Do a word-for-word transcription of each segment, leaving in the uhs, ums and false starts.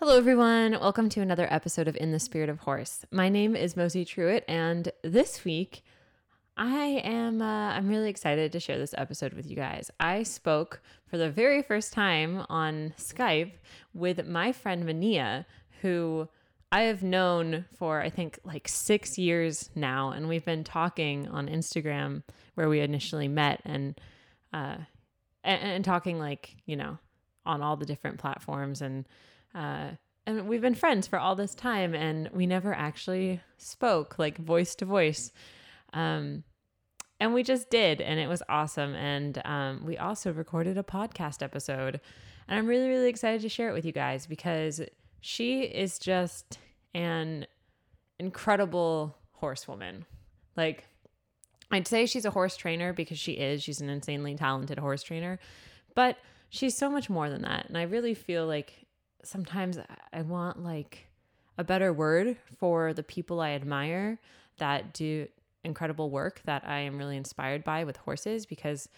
Hello everyone, welcome to another episode of In the Spirit of Horse. My name is Mosey Truitt, and this week I am uh, I'm really excited to share this episode with you guys. I spoke for the very first time on Skype with my friend Mania, who I have known for I think like six years now, and we've been talking on Instagram where we initially met and uh, and, and talking like, you know, on all the different platforms and Uh, and we've been friends for all this time, and we never actually spoke like voice to voice. Um, and we just did, and it was awesome. And um, we also recorded a podcast episode, and I'm really, really excited to share it with you guys because she is just an incredible horsewoman. Like, I'd say she's a horse trainer because she is. She's an insanely talented horse trainer, but she's so much more than that. And I really feel like sometimes I want like a better word for the people I admire that do incredible work that I am really inspired by with horses, because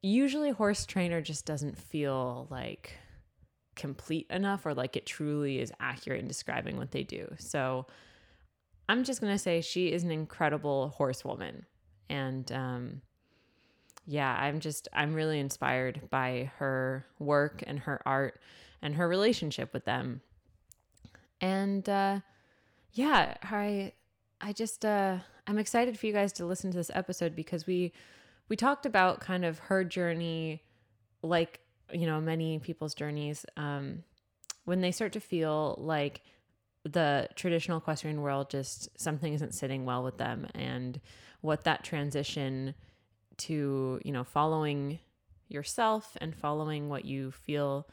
usually horse trainer just doesn't feel like complete enough or like it truly is accurate in describing what they do. So I'm just going to say she is an incredible horsewoman. And um, yeah, I'm just, I'm really inspired by her work and her art and her relationship with them. And uh, yeah, I I just, uh, I'm excited for you guys to listen to this episode because we, we talked about kind of her journey, like, you know, many people's journeys, um, when they start to feel like the traditional equestrian world, just something isn't sitting well with them, and what that transition to, you know, following yourself and following what you feel,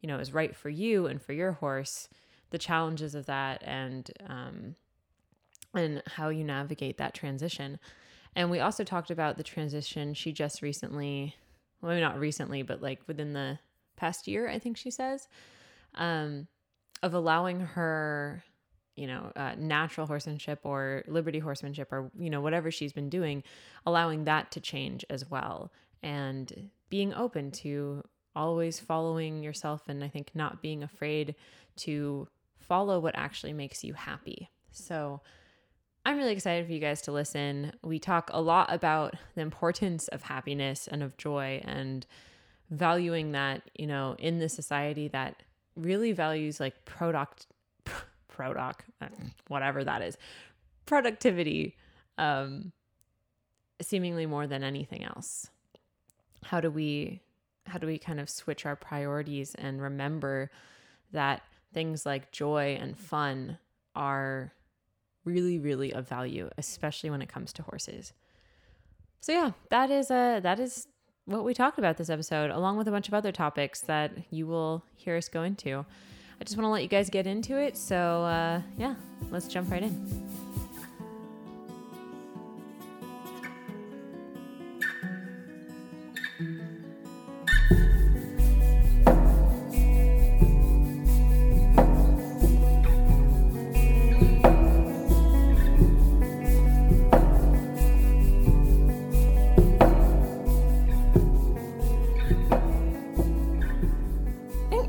you know, is right for you and for your horse, the challenges of that, and, um, and how you navigate that transition. And we also talked about the transition she just recently, well, maybe not recently, but like within the past year, I think she says, um, of allowing her, you know, uh, natural horsemanship or liberty horsemanship or, you know, whatever she's been doing, allowing that to change as well. And being open to always following yourself, and I think not being afraid to follow what actually makes you happy. So I'm really excited for you guys to listen. We talk a lot about the importance of happiness and of joy and valuing that, you know, in the society that really values like product, product, whatever that is, productivity, um, seemingly more than anything else. How do we How do we kind of switch our priorities and remember that things like joy and fun are really, really of value, especially when it comes to horses? So yeah, that is a, that is what we talked about this episode, along with a bunch of other topics that you will hear us go into. I just want to let you guys get into it. So uh, yeah, let's jump right in.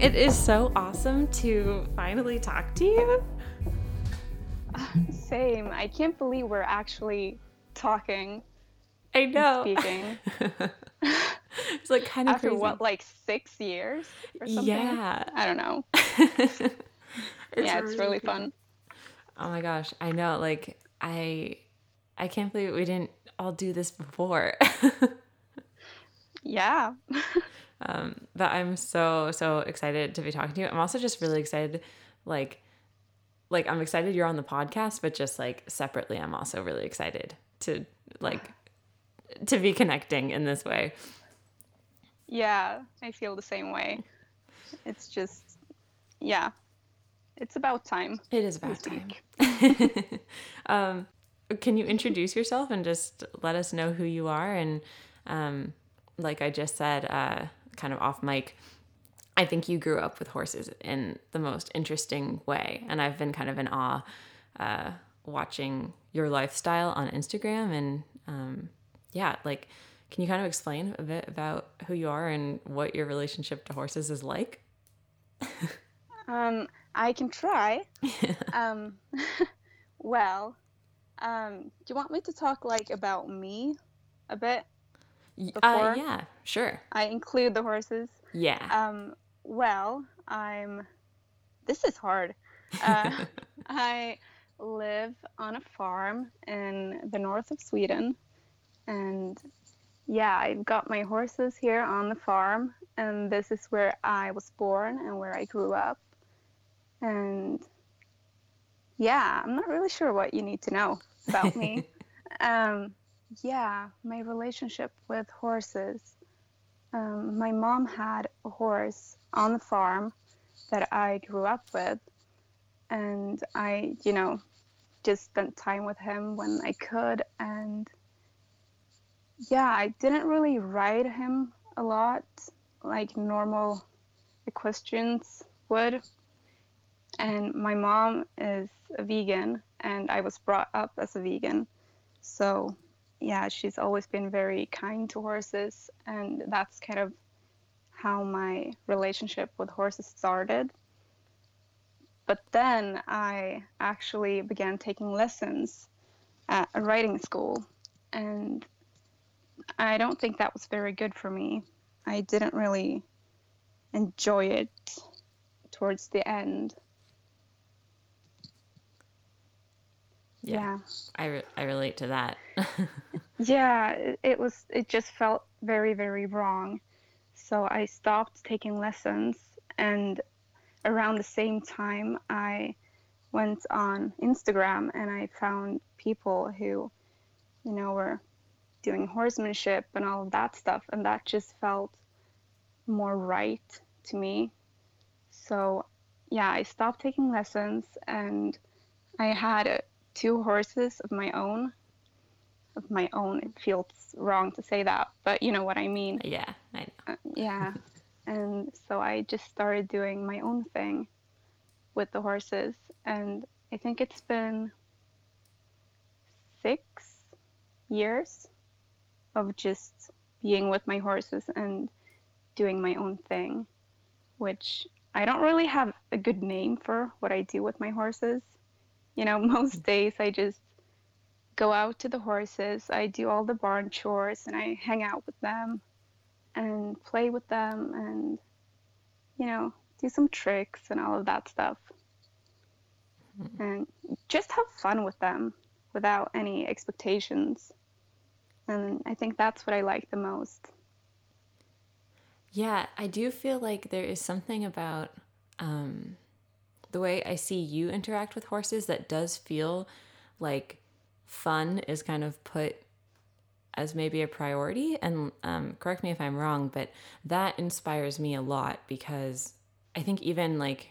It is so awesome to finally talk to you. Same. I can't believe we're actually talking. I know. Speaking. It's like kind of after crazy. What, like six years or something? Yeah. I don't know. it's yeah, it's really, really fun. Oh my gosh, I know. Like I, I can't believe we didn't all do this before. Yeah. Um, but I'm so, so excited to be talking to you. I'm also just really excited, like, like I'm excited you're on the podcast, but just like separately, I'm also really excited to like, to be connecting in this way. Yeah. I feel the same way. It's just, yeah, it's about time. It is about time. um, can you introduce yourself and just let us know who you are? And, um, like I just said, uh, kind of off mic, I think you grew up with horses in the most interesting way, and I've been kind of in awe uh, watching your lifestyle on Instagram. And um, yeah, like, can you kind of explain a bit about who you are and what your relationship to horses is like? um, I can try. um, well, um, do you want me to talk like about me a bit? Uh, yeah, sure. I include the horses. Yeah. Um, well, I'm. This is hard. Uh, I live on a farm in the north of Sweden, and yeah, I've got my horses here on the farm, and this is where I was born and where I grew up. And yeah, I'm not really sure what you need to know about me. um, yeah, my relationship with horses. Um, my mom had a horse on the farm that I grew up with. And I, you know, just spent time with him when I could. And yeah, I didn't really ride him a lot like normal equestrians would. And my mom is a vegan, and I was brought up as a vegan. So, yeah, she's always been very kind to horses, and that's kind of how my relationship with horses started. But then I actually began taking lessons at a riding school, and I don't think that was very good for me. I didn't really enjoy it towards the end. Yeah, yeah. I, re- I relate to that. yeah, it, it was, it just felt very, very wrong. So I stopped taking lessons, and around the same time I went on Instagram and I found people who, you know, were doing horsemanship and all of that stuff. And that just felt more right to me. So yeah, I stopped taking lessons, and I had a two horses of my own of my own it feels wrong to say that, but you know what I mean. Yeah, I know. Uh, yeah. And so I just started doing my own thing with the horses, and I think it's been six years of just being with my horses and doing my own thing, which I don't really have a good name for what I do with my horses. You know, most days I just go out to the horses, I do all the barn chores, and I hang out with them and play with them and, you know, do some tricks and all of that stuff. Mm-hmm. And just have fun with them without any expectations. And I think that's what I like the most. Yeah, I do feel like there is something about... Um... the way I see you interact with horses that does feel like fun is kind of put as maybe a priority. And um, correct me if I'm wrong, but that inspires me a lot, because I think even like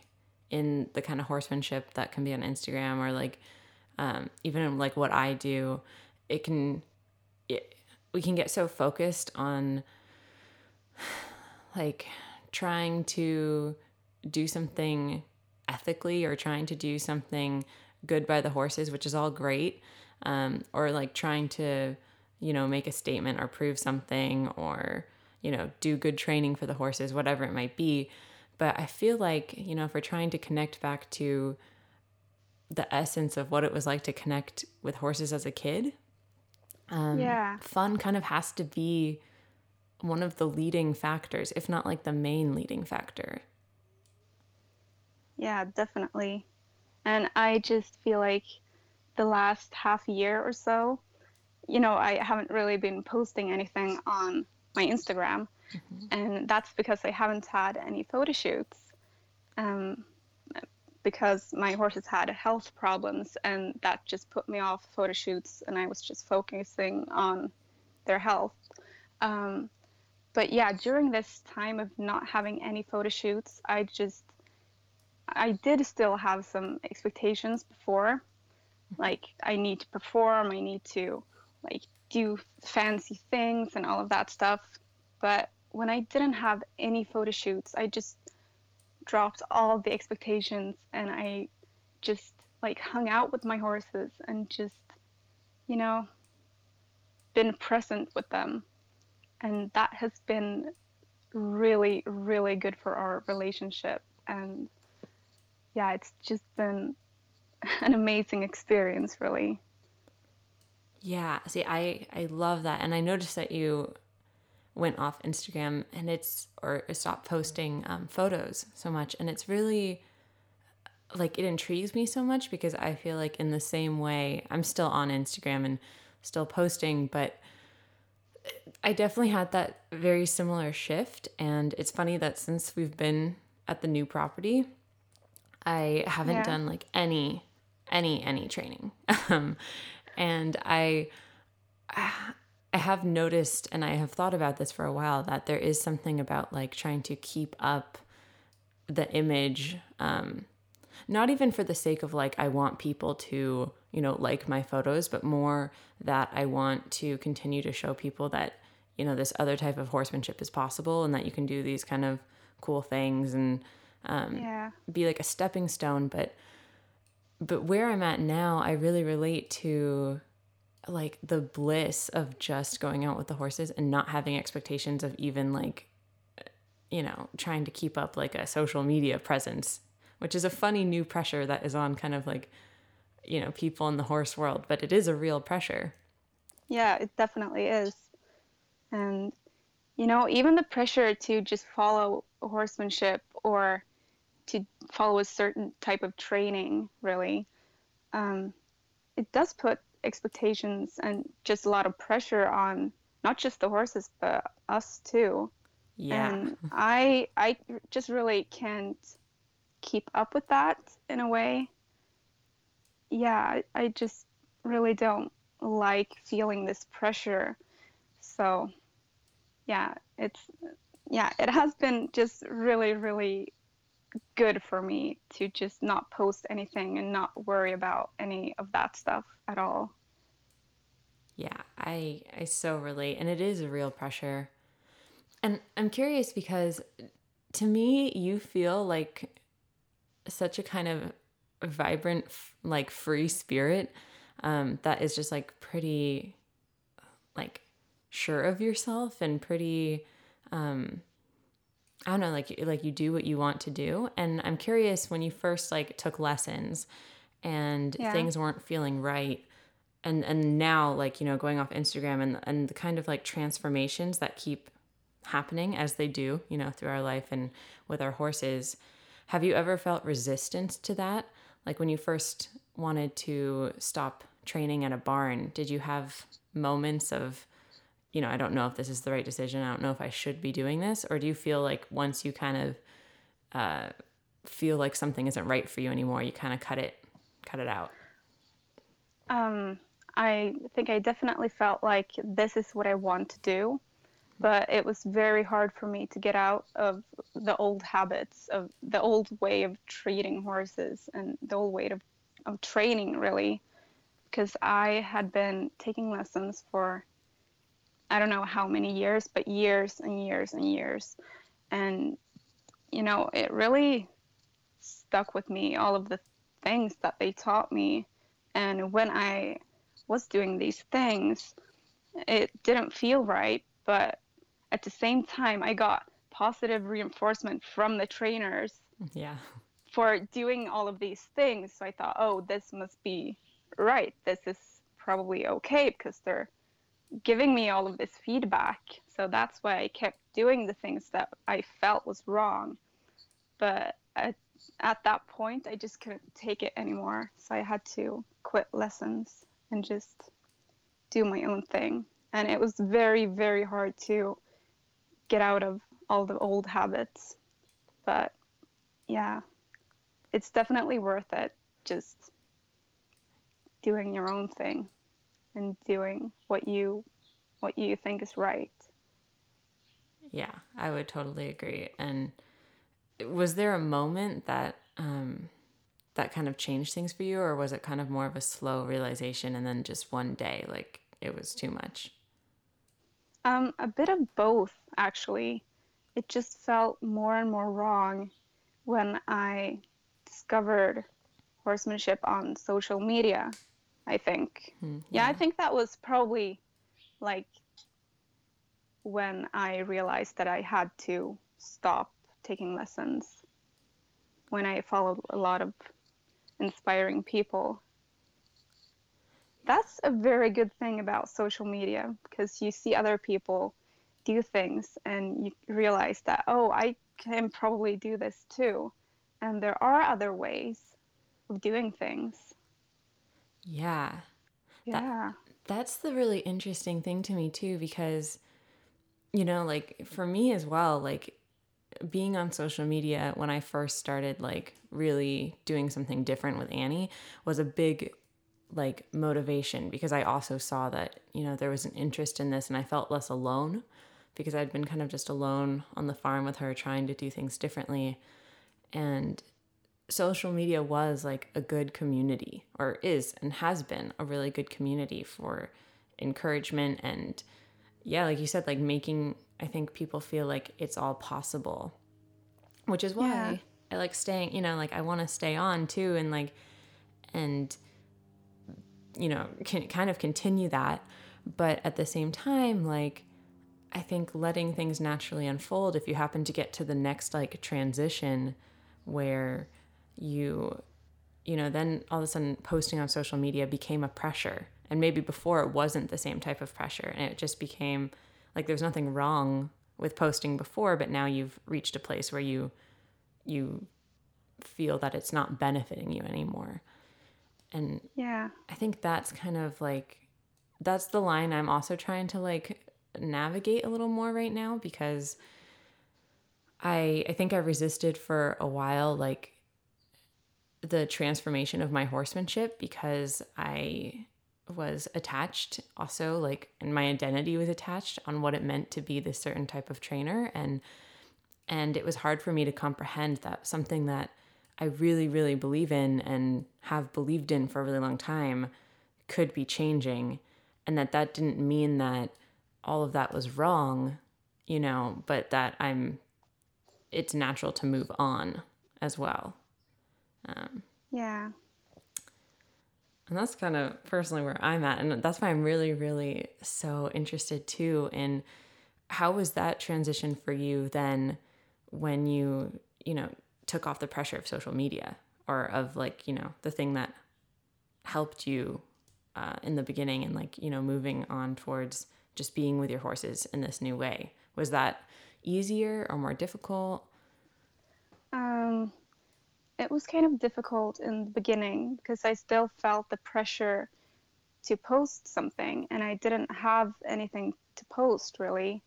in the kind of horsemanship that can be on Instagram, or like um, even like what I do, it can, it, we can get so focused on like trying to do something ethically or trying to do something good by the horses, which is all great, um, or like trying to, you know, make a statement or prove something, or, you know, do good training for the horses, whatever it might be. But I feel like, you know, if we're trying to connect back to the essence of what it was like to connect with horses as a kid, um, yeah. fun kind of has to be one of the leading factors, if not like the main leading factor. Yeah, definitely. And I just feel like the last half year or so, you know, I haven't really been posting anything on my Instagram. Mm-hmm. And that's because I haven't had any photo shoots, um, because my horses had health problems, and that just put me off photo shoots, and I was just focusing on their health. Um, but yeah, during this time of not having any photo shoots, I just... I did still have some expectations before, like I need to perform, I need to like do fancy things and all of that stuff. But when I didn't have any photo shoots, I just dropped all the expectations, and I just like hung out with my horses and just, you know, been present with them. And that has been really, really good for our relationship. And yeah, it's just been an amazing experience, really. Yeah, see, I, I love that. And I noticed that you went off Instagram and it's, or stopped posting um, photos so much. And it's really, like, it intrigues me so much because I feel like in the same way, I'm still on Instagram and still posting, but I definitely had that very similar shift. And it's funny that since we've been at the new property, I haven't yeah. done like any, any, any training. um, and I, I have noticed, and I have thought about this for a while, that there is something about like trying to keep up the image, um, not even for the sake of like, I want people to, you know, like my photos, but more that I want to continue to show people that, you know, this other type of horsemanship is possible and that you can do these kind of cool things and um, yeah. be like a stepping stone. But, but where I'm at now, I really relate to like the bliss of just going out with the horses and not having expectations of even like, you know, trying to keep up like a social media presence, which is a funny new pressure that is on kind of like, you know, people in the horse world, but it is a real pressure. Yeah, it definitely is. And, you know, even the pressure to just follow horsemanship or to follow a certain type of training, really, um, it does put expectations and just a lot of pressure on not just the horses, but us too. Yeah. And I, I just really can't keep up with that in a way. Yeah, I just really don't like feeling this pressure. So, yeah, it's yeah, it has been just really, really good for me to just not post anything and not worry about any of that stuff at all. Yeah, I I so relate, and it is a real pressure. And I'm curious because to me, you feel like such a kind of vibrant, like free spirit, um, that is just like pretty, like sure of yourself and pretty, um, I don't know, like, like you do what you want to do. And I'm curious when you first like took lessons and yeah. things weren't feeling right. And, and now like, you know, going off Instagram and, and the kind of like transformations that keep happening as they do, you know, through our life and with our horses, have you ever felt resistance to that? Like when you first wanted to stop training at a barn, did you have moments of, you know, I don't know if this is the right decision. I don't know if I should be doing this. Or do you feel like once you kind of uh, feel like something isn't right for you anymore, you kind of cut it, cut it out? Um, I think I definitely felt like this is what I want to do. But it was very hard for me to get out of the old habits, of the old way of treating horses and the old way of, of training, really, because I had been taking lessons for, I don't know how many years, but years and years and years. And, you know, it really stuck with me, all of the things that they taught me. And when I was doing these things, it didn't feel right, but at the same time, I got positive reinforcement from the trainers yeah. for doing all of these things. So I thought, oh, this must be right. This is probably okay because they're giving me all of this feedback. So that's why I kept doing the things that I felt was wrong. But at, at that point, I just couldn't take it anymore. So I had to quit lessons and just do my own thing. And it was very, very hard to get out of all the old habits. But yeah, it's definitely worth it. Just doing your own thing and doing what you what you think is right. Yeah, I would totally agree. And was there a moment that um, that kind of changed things for you? Or was it kind of more of a slow realization and then just one day, like it was too much? Um, a bit of both, actually. It just felt more and more wrong when I discovered horsemanship on social media, I think. Mm, yeah. yeah, I think that was probably like when I realized that I had to stop taking lessons. when I followed a lot of inspiring people. That's a very good thing about social media, because you see other people do things and you realize that, oh, I can probably do this too. And there are other ways of doing things. Yeah. Yeah. That, that's the really interesting thing to me too, because, you know, like for me as well, like being on social media when I first started like really doing something different with Annie was a big like motivation, because I also saw that, you know, there was an interest in this and I felt less alone, because I'd been kind of just alone on the farm with her trying to do things differently. And social media was like a good community, or is and has been a really good community for encouragement. And yeah, like you said, like making, I think, people feel like it's all possible, which is why yeah. I like staying, you know, like I want to stay on too. And like, and, you know, can kind of continue that. But at the same time, like, I think letting things naturally unfold, if you happen to get to the next like transition where you, you know, then all of a sudden posting on social media became a pressure. And maybe before it wasn't the same type of pressure, and it just became like, there's nothing wrong with posting before, but now you've reached a place where you, you feel that it's not benefiting you anymore. And yeah, I think that's kind of like, that's the line I'm also trying to like navigate a little more right now, because I I think I resisted for a while, like the transformation of my horsemanship, because I was attached also, like, and my identity was attached on what it meant to be this certain type of trainer. And, and it was hard for me to comprehend that something that I really, really believe in and have believed in for a really long time could be changing. And that that didn't mean that all of that was wrong, you know, but that I'm, it's natural to move on as well. Um, yeah. And that's kind of personally where I'm at. And that's why I'm really, really so interested too in how was that transition for you then when you, you know, took off the pressure of social media, or of like, you know, the thing that helped you uh, in the beginning and like, you know, moving on towards just being with your horses in this new way. Was that easier or more difficult? Um, it was kind of difficult in the beginning, because I still felt the pressure to post something, and I didn't have anything to post really.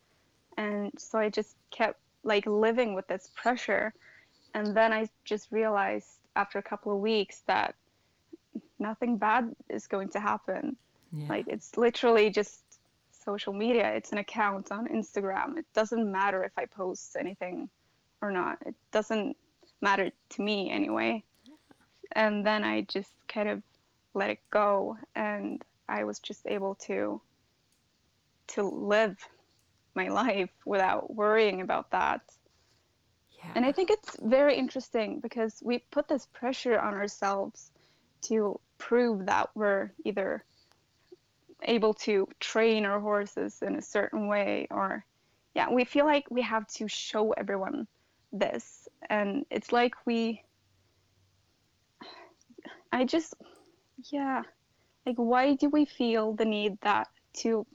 And so I just kept like living with this pressure. And then I just realized after a couple of weeks that nothing bad is going to happen. Yeah. Like it's literally just social media. It's an account on Instagram. It doesn't matter if I post anything or not. It doesn't matter to me anyway. Yeah. And then I just kind of let it go, and I was just able to to live my life without worrying about that. Yeah. And I think it's very interesting, because we put this pressure on ourselves to prove that we're either able to train our horses in a certain way, or yeah, we feel like we have to show everyone this. And it's like we, I just, yeah, like why do we feel the need that to,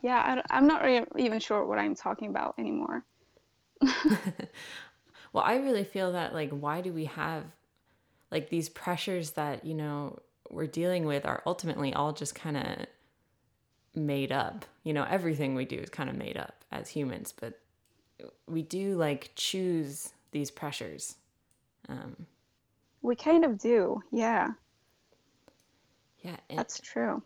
yeah, I, I'm not re- even sure what I'm talking about anymore. Well, I really feel that, like, why do we have, like, these pressures that, you know, we're dealing with are ultimately all just kind of made up. You know, everything we do is kind of made up as humans, but we do, like, choose these pressures. Um, we kind of do, yeah. Yeah. And- That's true.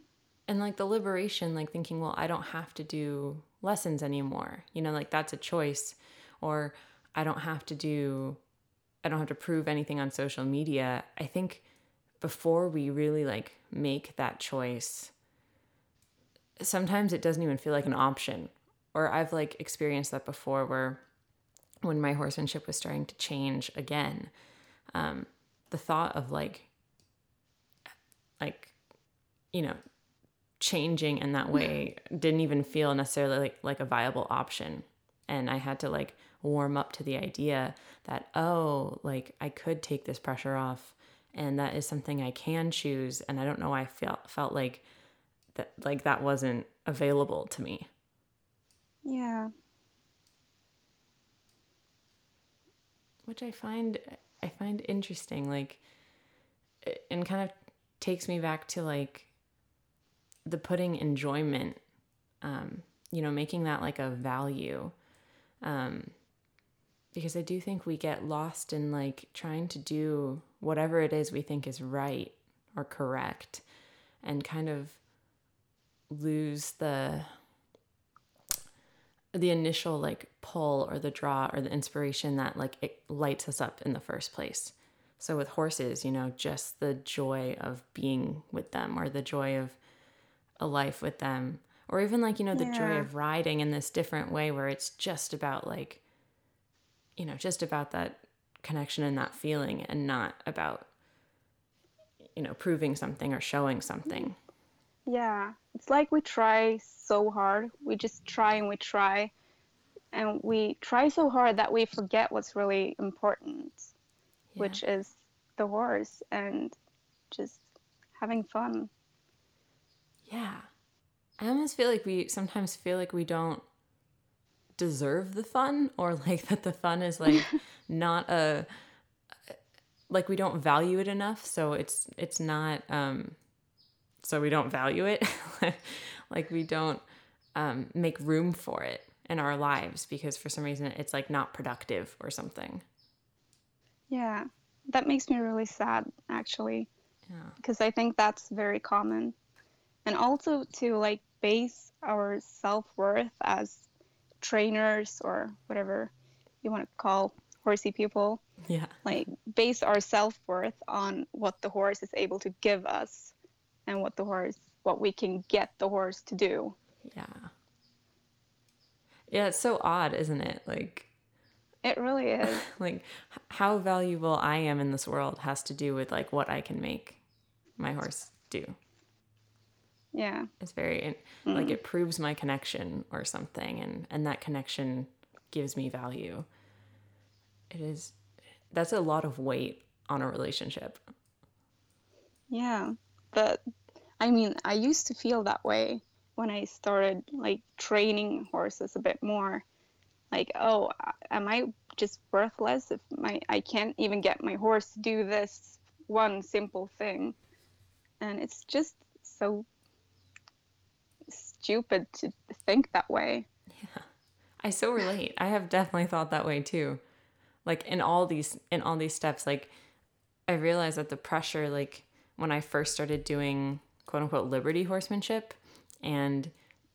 And like the liberation, like thinking, well, I don't have to do lessons anymore. You know, like that's a choice. Or I don't have to do, I don't have to prove anything on social media. I think before we really like make that choice, sometimes it doesn't even feel like an option. Or I've like experienced that before, where when my horsemanship was starting to change again, um, the thought of like, like, you know, changing in that way didn't even feel necessarily like, like a viable option. And I had to like warm up to the idea that, oh, like I could take this pressure off, and that is something I can choose. And I don't know why I felt felt like that, like that wasn't available to me. Yeah. Which I find, I find interesting, like, and kind of takes me back to like the putting enjoyment, um, you know, making that like a value. Um, because I do think we get lost in like trying to do whatever it is we think is right or correct, and kind of lose the the initial like pull or the draw or the inspiration that like it lights us up in the first place. So with horses, you know, just the joy of being with them, or the joy of a life with them, or even like, you know, the yeah. joy of riding in this different way where it's just about like, you know, just about that connection and that feeling, and not about, you know, proving something or showing something. Yeah. It's like we try so hard. We just try and we try. And we try so hard that we forget what's really important, yeah. which is the horse and just having fun. Yeah. I almost feel like we sometimes feel like we don't deserve the fun, or like that the fun is like not a, like we don't value it enough. So it's, it's not, um, so we don't value it. Like we don't um, make room for it in our lives, because for some reason it's like not productive or something. Yeah, that makes me really sad, actually. Yeah. Because I think that's very common. And also to like base our self-worth as trainers, or whatever you want to call horsey people. Yeah. Like base our self-worth on what the horse is able to give us, and what the horse, what we can get the horse to do. Yeah. Yeah, it's so odd, isn't it? Like, it really is. Like, how valuable I am in this world has to do with like what I can make my horse do. Yeah. It's very, mm. like it proves my connection or something, and, and that connection gives me value. It is, that's a lot of weight on a relationship. Yeah. But I mean, I used to feel that way when I started like training horses a bit more. Like, oh, am I just worthless if my I can't even get my horse to do this one simple thing? And it's just so stupid to think that way. Yeah, I so relate. I have definitely thought that way too. Like in all these in all these steps, like I realized that the pressure, like, when I first started doing quote unquote liberty horsemanship and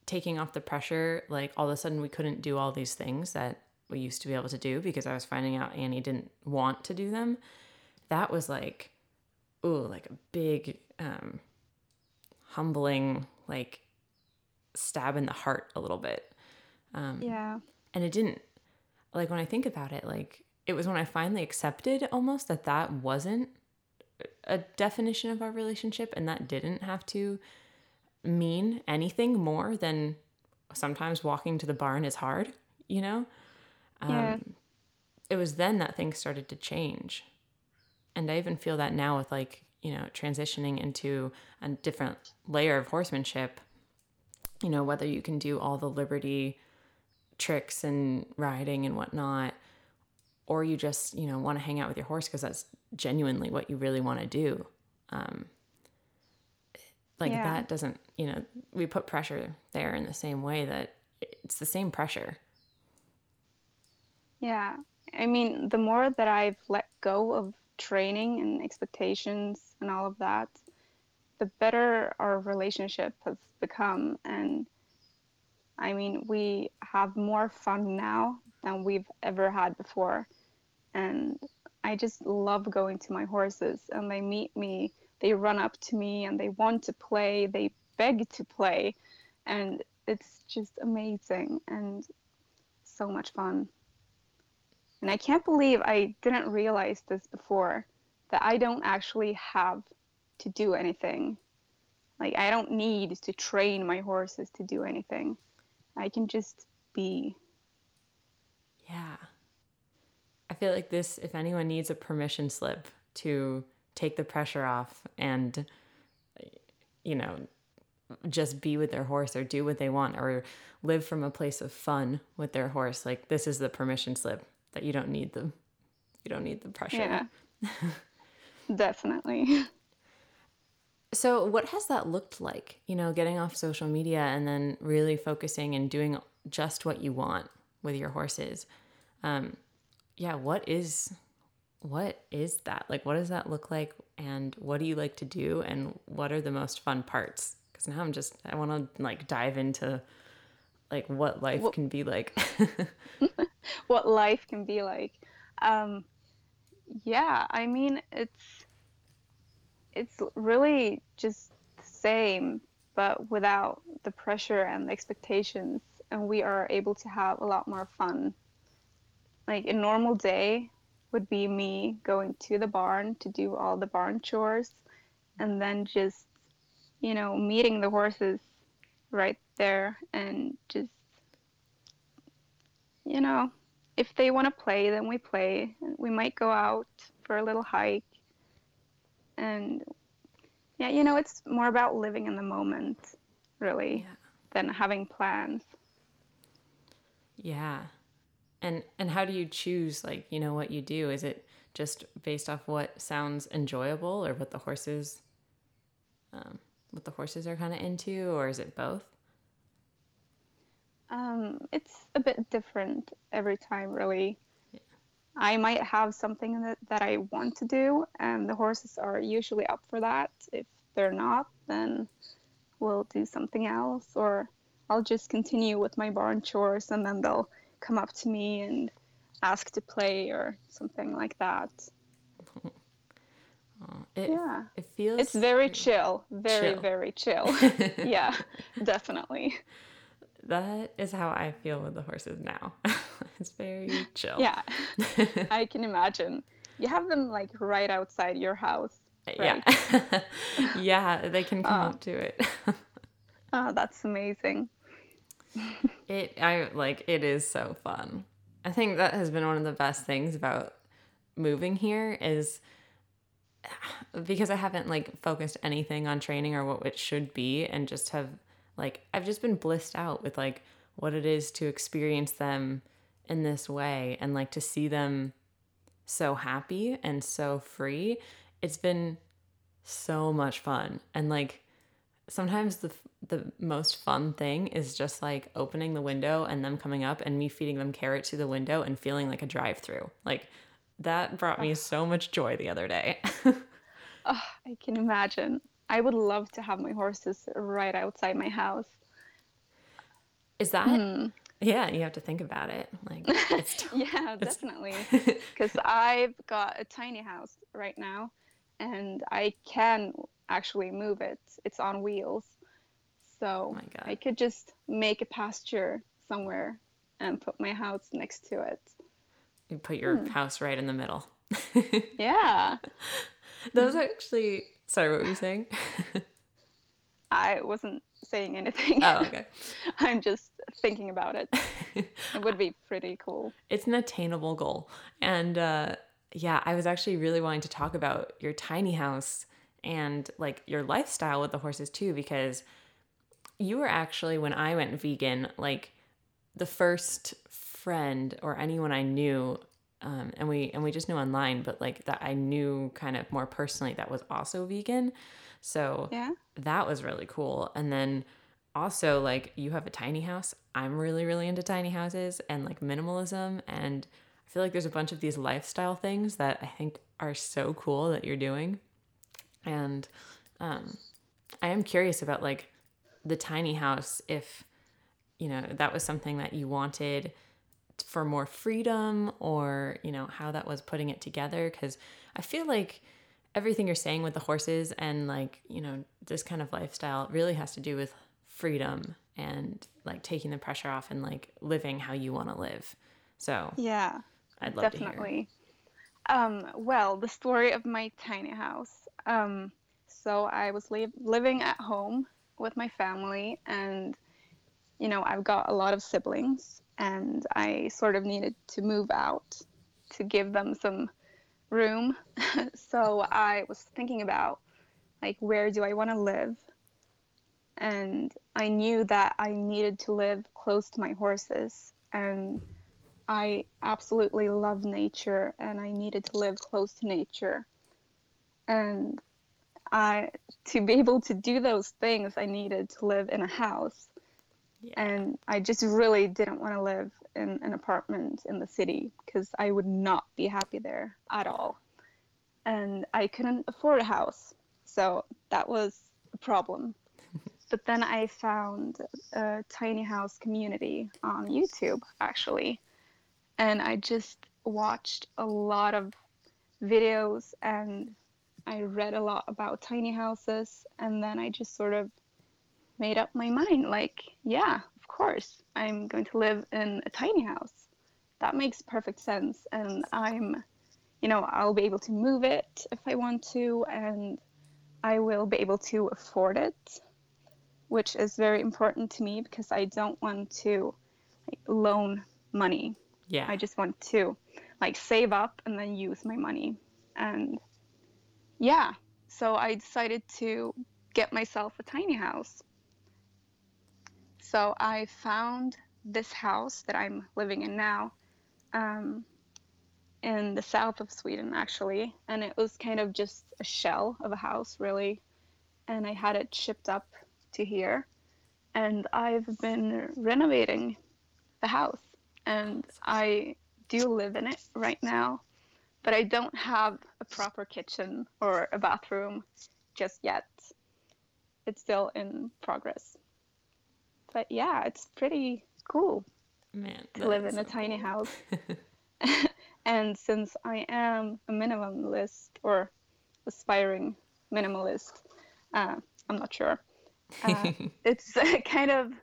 taking off the pressure, like all of a sudden we couldn't do all these things that we used to be able to do because I was finding out Annie didn't want to do them. That was like, ooh, like a big, um, humbling, like stab in the heart a little bit. Um, yeah. And it didn't, like when I think about it, like it was when I finally accepted almost that that wasn't a definition of our relationship, and that didn't have to mean anything more than sometimes walking to the barn is hard, you know? Yeah. Um, it was then that things started to change. And I even feel that now with like, you know, transitioning into a different layer of horsemanship, you know, whether you can do all the liberty tricks and riding and whatnot, or you just, you know, want to hang out with your horse because that's genuinely what you really want to do. Um, like yeah. that doesn't, you know, we put pressure there in the same way that it's the same pressure. Yeah. I mean, the more that I've let go of training and expectations and all of that, the better our relationship has become. And I mean, we have more fun now than we've ever had before. And I just love going to my horses, and they meet me, they run up to me, and they want to play, they beg to play, and it's just amazing and so much fun. And I can't believe I didn't realize this before, that I don't actually have to do anything. Like, I don't need to train my horses to do anything. I can just be. Yeah. feel like this, if anyone needs a permission slip to take the pressure off and, you know, just be with their horse or do what they want or live from a place of fun with their horse, like this is the permission slip that you don't need the you don't need the pressure. Yeah. Definitely. So what has that looked like, you know, getting off social media and then really focusing and doing just what you want with your horses? Um, yeah, what is what is that? Like, what does that look like? And what do you like to do? And what are the most fun parts? Because now I'm just, I want to like dive into like what life what, can be like. What life can be like. Um, yeah, I mean, it's, it's really just the same, but without the pressure and the expectations. And we are able to have a lot more fun. Like a normal day would be me going to the barn to do all the barn chores and then just, you know, meeting the horses right there and just, you know, if they want to play, then we play. We might go out for a little hike. And yeah, you know, it's more about living in the moment, really, yeah. than having plans. Yeah. And and how do you choose, like, you know, what you do? Is it just based off what sounds enjoyable or what the horses, um, what the horses are kind of into, or is it both? Um, it's a bit different every time, really. I might have something that, that I want to do, and the horses are usually up for that. If they're not, then we'll do something else, or I'll just continue with my barn chores, and then they'll come up to me and ask to play or something like that. Oh, it, yeah. It feels... It's very chill. Very, chill. very chill. Yeah, definitely. That is how I feel with the horses now. It's very chill. Yeah, I can imagine. You have them like right outside your house. Right? Yeah, yeah, they can come oh. up to it. Oh, that's amazing. It, I like. It is so fun. I think that has been one of the best things about moving here is because I haven't like focused anything on training or what it should be, and just have like I've just been blissed out with like what it is to experience them in this way and like to see them so happy and so free. It's been so much fun. And like sometimes the the most fun thing is just like opening the window and them coming up and me feeding them carrots through the window and feeling like a drive-through. Like that brought me so much joy the other day. Oh, I can imagine. I would love to have my horses right outside my house. Is that mm. Yeah, you have to think about it. Like, it's t- yeah, it's... definitely. Because I've got a tiny house right now, and I can actually move it. It's on wheels, so oh I could just make a pasture somewhere and put my house next to it. You put your hmm. house right in the middle. Yeah. Those are actually. Sorry, what were you saying? I wasn't saying anything. Oh, okay. I'm just thinking about it. It would be pretty cool. It's an attainable goal. And uh, yeah, I was actually really wanting to talk about your tiny house and like your lifestyle with the horses too, because you were actually, when I went vegan, like the first friend or anyone I knew, um, and we and we just knew online, but like that I knew kind of more personally that was also vegan. So yeah. That was really cool. And then also like you have a tiny house. I'm really, really into tiny houses and like minimalism. And I feel like there's a bunch of these lifestyle things that I think are so cool that you're doing. And um, I am curious about like the tiny house, if, you know, that was something that you wanted for more freedom or, you know, how that was putting it together. Cause I feel like everything you're saying with the horses and like, you know, this kind of lifestyle really has to do with freedom and like taking the pressure off and like living how you want to live. So yeah, I'd love definitely. to hear. Um, well, the story of my tiny house. Um, so I was li- living at home with my family and, you know, I've got a lot of siblings and I sort of needed to move out to give them some room. So I was thinking about, like, where do I want to live? And I knew that I needed to live close to my horses, and I absolutely love nature, and I needed to live close to nature. And I, to be able to do those things, I needed to live in a house. Yeah. And I just really didn't want to live in an apartment in the city, because I would not be happy there at all. And I couldn't afford a house, so that was a problem. But then I found a tiny house community on YouTube, actually. And I just watched a lot of videos, and I read a lot about tiny houses. And then I just sort of made up my mind, like, yeah, of course, I'm going to live in a tiny house. That makes perfect sense. And I'm, you know, I'll be able to move it if I want to, and I will be able to afford it, which is very important to me, because I don't want to, like, loan money. Yeah. I just want to, like, save up and then use my money. And yeah, so I decided to get myself a tiny house. So I found this house that I'm living in now, um, in the south of Sweden, actually. And it was kind of just a shell of a house, really. And I had it shipped up to here, and I've been renovating the house, and I do live in it right now, but I don't have a proper kitchen or a bathroom just yet. It's still in progress. But yeah, it's pretty cool Man, to live in so a tiny cool. house. And since I am a minimalist, or aspiring minimalist, uh, I'm not sure. Uh, it's uh, kind of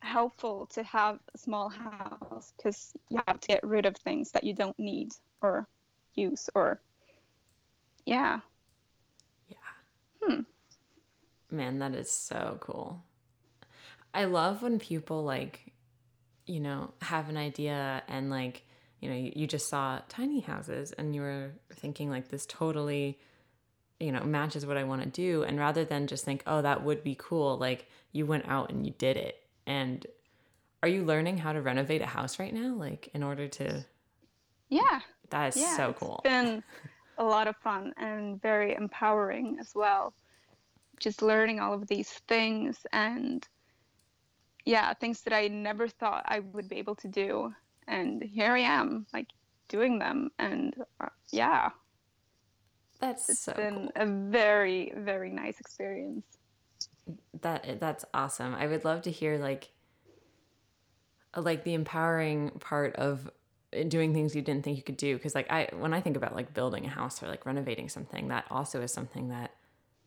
helpful to have a small house, because you have to get rid of things that you don't need or use, or yeah yeah hmm. Man, that is so cool. I love when people, like, you know, have an idea, and, like, you know, you, you just saw tiny houses and you were thinking, like, this totally, you know, matches what I want to do. And rather than just think, oh, that would be cool, like, you went out and you did it. And are you learning how to renovate a house right now? Like, in order to... Yeah. That is yeah, so cool. It's been a lot of fun and very empowering as well. Just learning all of these things, and yeah, things that I never thought I would be able to do. And here I am, like, doing them. And uh, yeah. That's it's so been cool. a very, very nice experience. That that's awesome. I would love to hear, like, like the empowering part of doing things you didn't think you could do. Because, like, I when I think about, like, building a house or, like, renovating something, that also is something that,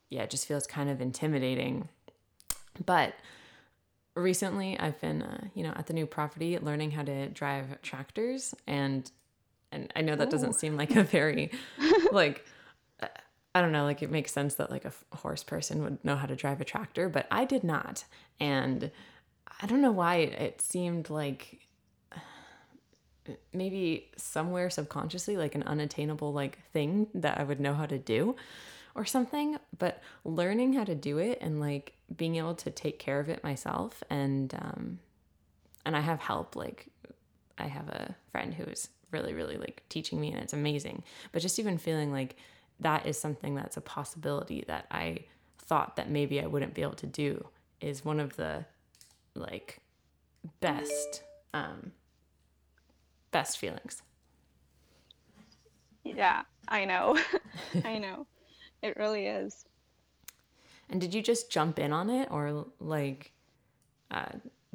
yeah, just feels kind of intimidating. But recently, I've been uh, you know, at the new property, learning how to drive tractors, and and I know that Ooh. doesn't seem like a very like. I don't know, like, it makes sense that, like, a horse person would know how to drive a tractor, but I did not. And I don't know why it seemed like maybe somewhere subconsciously, like, an unattainable, like, thing that I would know how to do or something, but learning how to do it and, like, being able to take care of it myself. And, um, and I have help. Like, I have a friend who is really, really, like, teaching me, and it's amazing. But just even feeling like that is something that's a possibility that I thought that maybe I wouldn't be able to do is one of the, like, best, um, best feelings. Yeah, I know. I know. It really is. And did you just jump in on it, or, like, uh,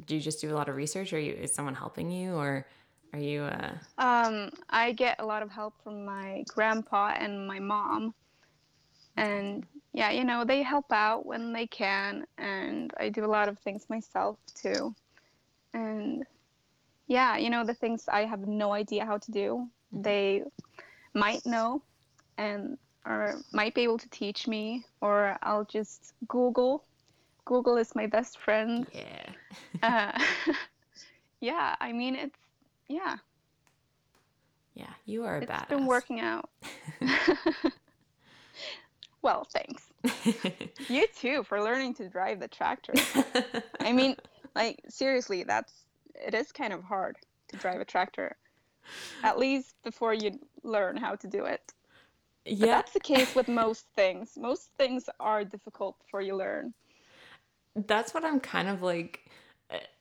do you just do a lot of research, or you, is someone helping you, or... Are you, uh... Um, I get a lot of help from my grandpa and my mom. And, yeah, you know, they help out when they can. And I do a lot of things myself, too. And, yeah, you know, the things I have no idea how to do, they might know and or might be able to teach me. Or I'll just Google. Google is my best friend. Yeah. uh, yeah, I mean, it's... Yeah. Yeah, you are a it's badass. It's been working out. Well, thanks. You too, for learning to drive the tractor. I mean, like, seriously, that's it is kind of hard to drive a tractor, at least before you learn how to do it. Yeah. But that's the case with most things. Most things are difficult before you learn. That's what I'm kind of like,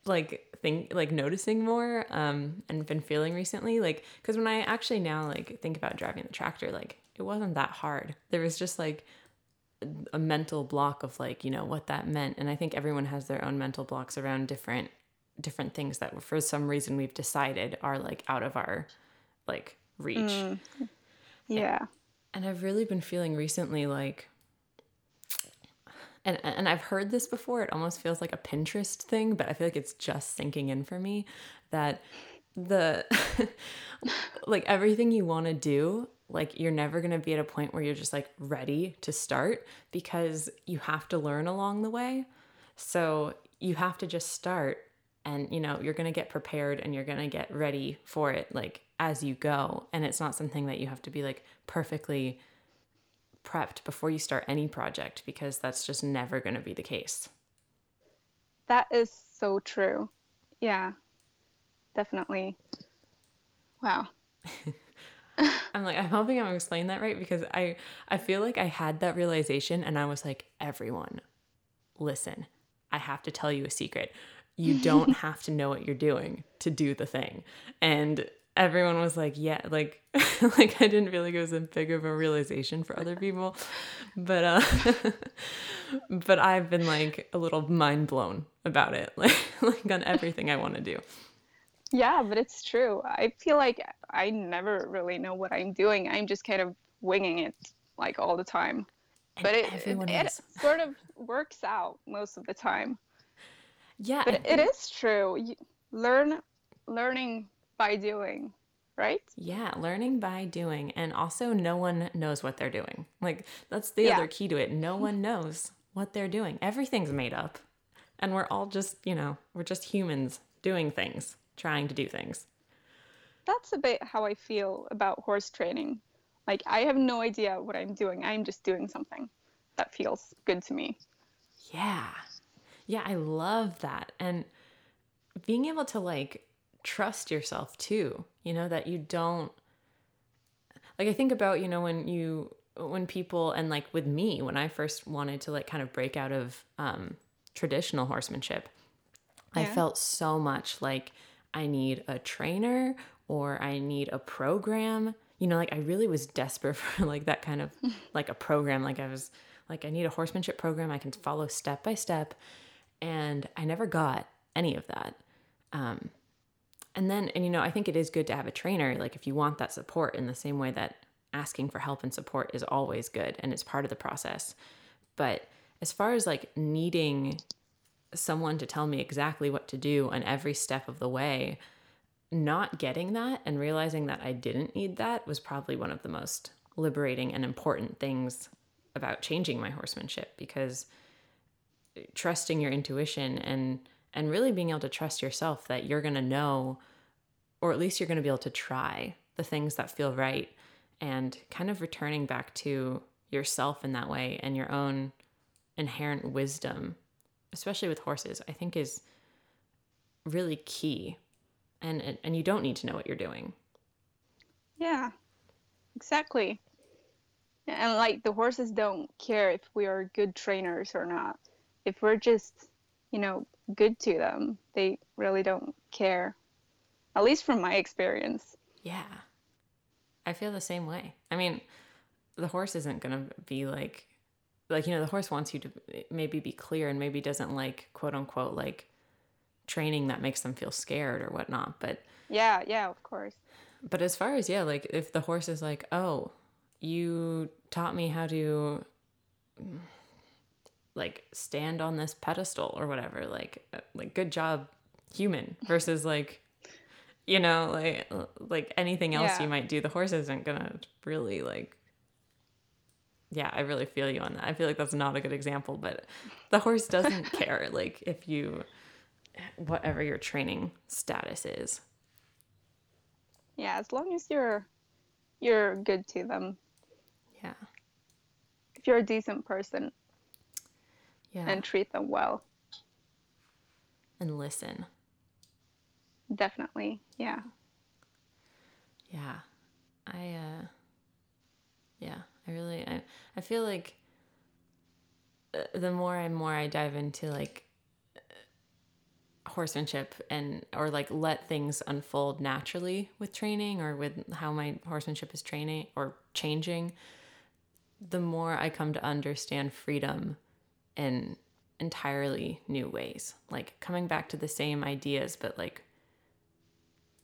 like think like noticing more, um, and been feeling recently. Like, because when I actually now like think about driving the tractor, like it wasn't that hard. There was just like a mental block of like, you know, what that meant. And I think everyone has their own mental blocks around different different things that for some reason we've decided are like out of our like reach. Mm. Yeah. And, and I've really been feeling recently like, and and I've heard this before, it almost feels like a Pinterest thing, but I feel like it's just sinking in for me that the, like everything you want to do, like you're never going to be at a point where you're just like ready to start because you have to learn along the way. So you have to just start and, you know, you're going to get prepared and you're going to get ready for it like as you go. And it's not something that you have to be like perfectly prepped before you start any project, because that's just never going to be the case. That is so true. Yeah, definitely. Wow. I'm like, I'm hoping I'm explaining that right, because I, I feel like I had that realization and I was like, everyone, listen, I have to tell you a secret. You don't have to know what you're doing to do the thing. And everyone was like, yeah, like, like I didn't feel like it was that big of a realization for other people, but, uh, but I've been like a little mind blown about it, like, like on everything I want to do. Yeah, but it's true. I feel like I never really know what I'm doing. I'm just kind of winging it like all the time. And but it, it, it sort of works out most of the time. Yeah. But it is true. You learn, learning by doing, right? Yeah, learning by doing. And also no one knows what they're doing. Like that's the yeah. other key to it. No one knows what they're doing. Everything's made up. And we're all just, you know, we're just humans doing things. Trying to do things. That's a bit how I feel about horse training. Like I have no idea what I'm doing. I'm just doing something that feels good to me. Yeah. Yeah, I love that. And being able to like trust yourself too, you know, that you don't like I think about, you know, when you when people and like with me when I first wanted to like kind of break out of um traditional horsemanship, yeah. I felt so much like I need a trainer or I need a program, you know, like I really was desperate for like that kind of like a program. Like I was like, I need a horsemanship program. I can follow step by step. And I never got any of that. Um, and then, and you know, I think it is good to have a trainer. Like if you want that support in the same way that asking for help and support is always good and it's part of the process. But as far as like needing someone to tell me exactly what to do on every step of the way, not getting that and realizing that I didn't need that was probably one of the most liberating and important things about changing my horsemanship, because trusting your intuition and, and really being able to trust yourself that you're going to know, or at least you're going to be able to try the things that feel right, and kind of returning back to yourself in that way and your own inherent wisdom, especially with horses, I think is really key. And, and and you don't need to know what you're doing. Yeah, exactly. And like the horses don't care if we are good trainers or not. If we're just, you know, good to them, they really don't care. At least from my experience. Yeah. I feel the same way. I mean, the horse isn't going to be like, like, you know, the horse wants you to maybe be clear and maybe doesn't like, quote unquote, like training that makes them feel scared or whatnot. But yeah, yeah, of course. But as far as, yeah, like if the horse is like, oh, you taught me how to like stand on this pedestal or whatever, like, like good job, human, versus like, you know, like, like anything else yeah. you might do, the horse isn't going to really like. Yeah, I really feel you on that. I feel like that's not a good example, but the horse doesn't care, like, if you, whatever your training status is. Yeah, as long as you're you're good to them. Yeah. If you're a decent person. Yeah. And treat them well. And listen. Definitely. Yeah. Yeah. I uh yeah, I really I, I feel like the more and more I dive into like horsemanship and or like let things unfold naturally with training or with how my horsemanship is training or changing, the more I come to understand freedom in entirely new ways, like coming back to the same ideas but like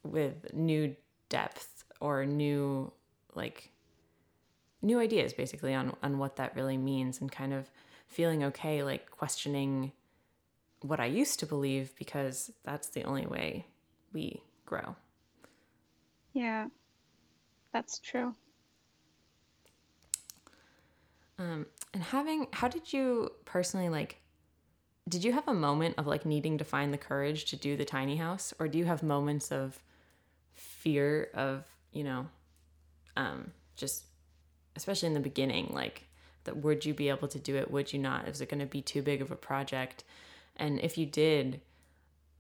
with new depth or new like new ideas basically on on what that really means, and kind of feeling okay like questioning what I used to believe, because that's the only way we grow. Yeah, that's true. Um, and having, how did you personally, like, did you have a moment of like needing to find the courage to do the tiny house, or do you have moments of fear of, you know, um, just, especially in the beginning, like that, would you be able to do it? Would you not? Is it going to be too big of a project? And if you did,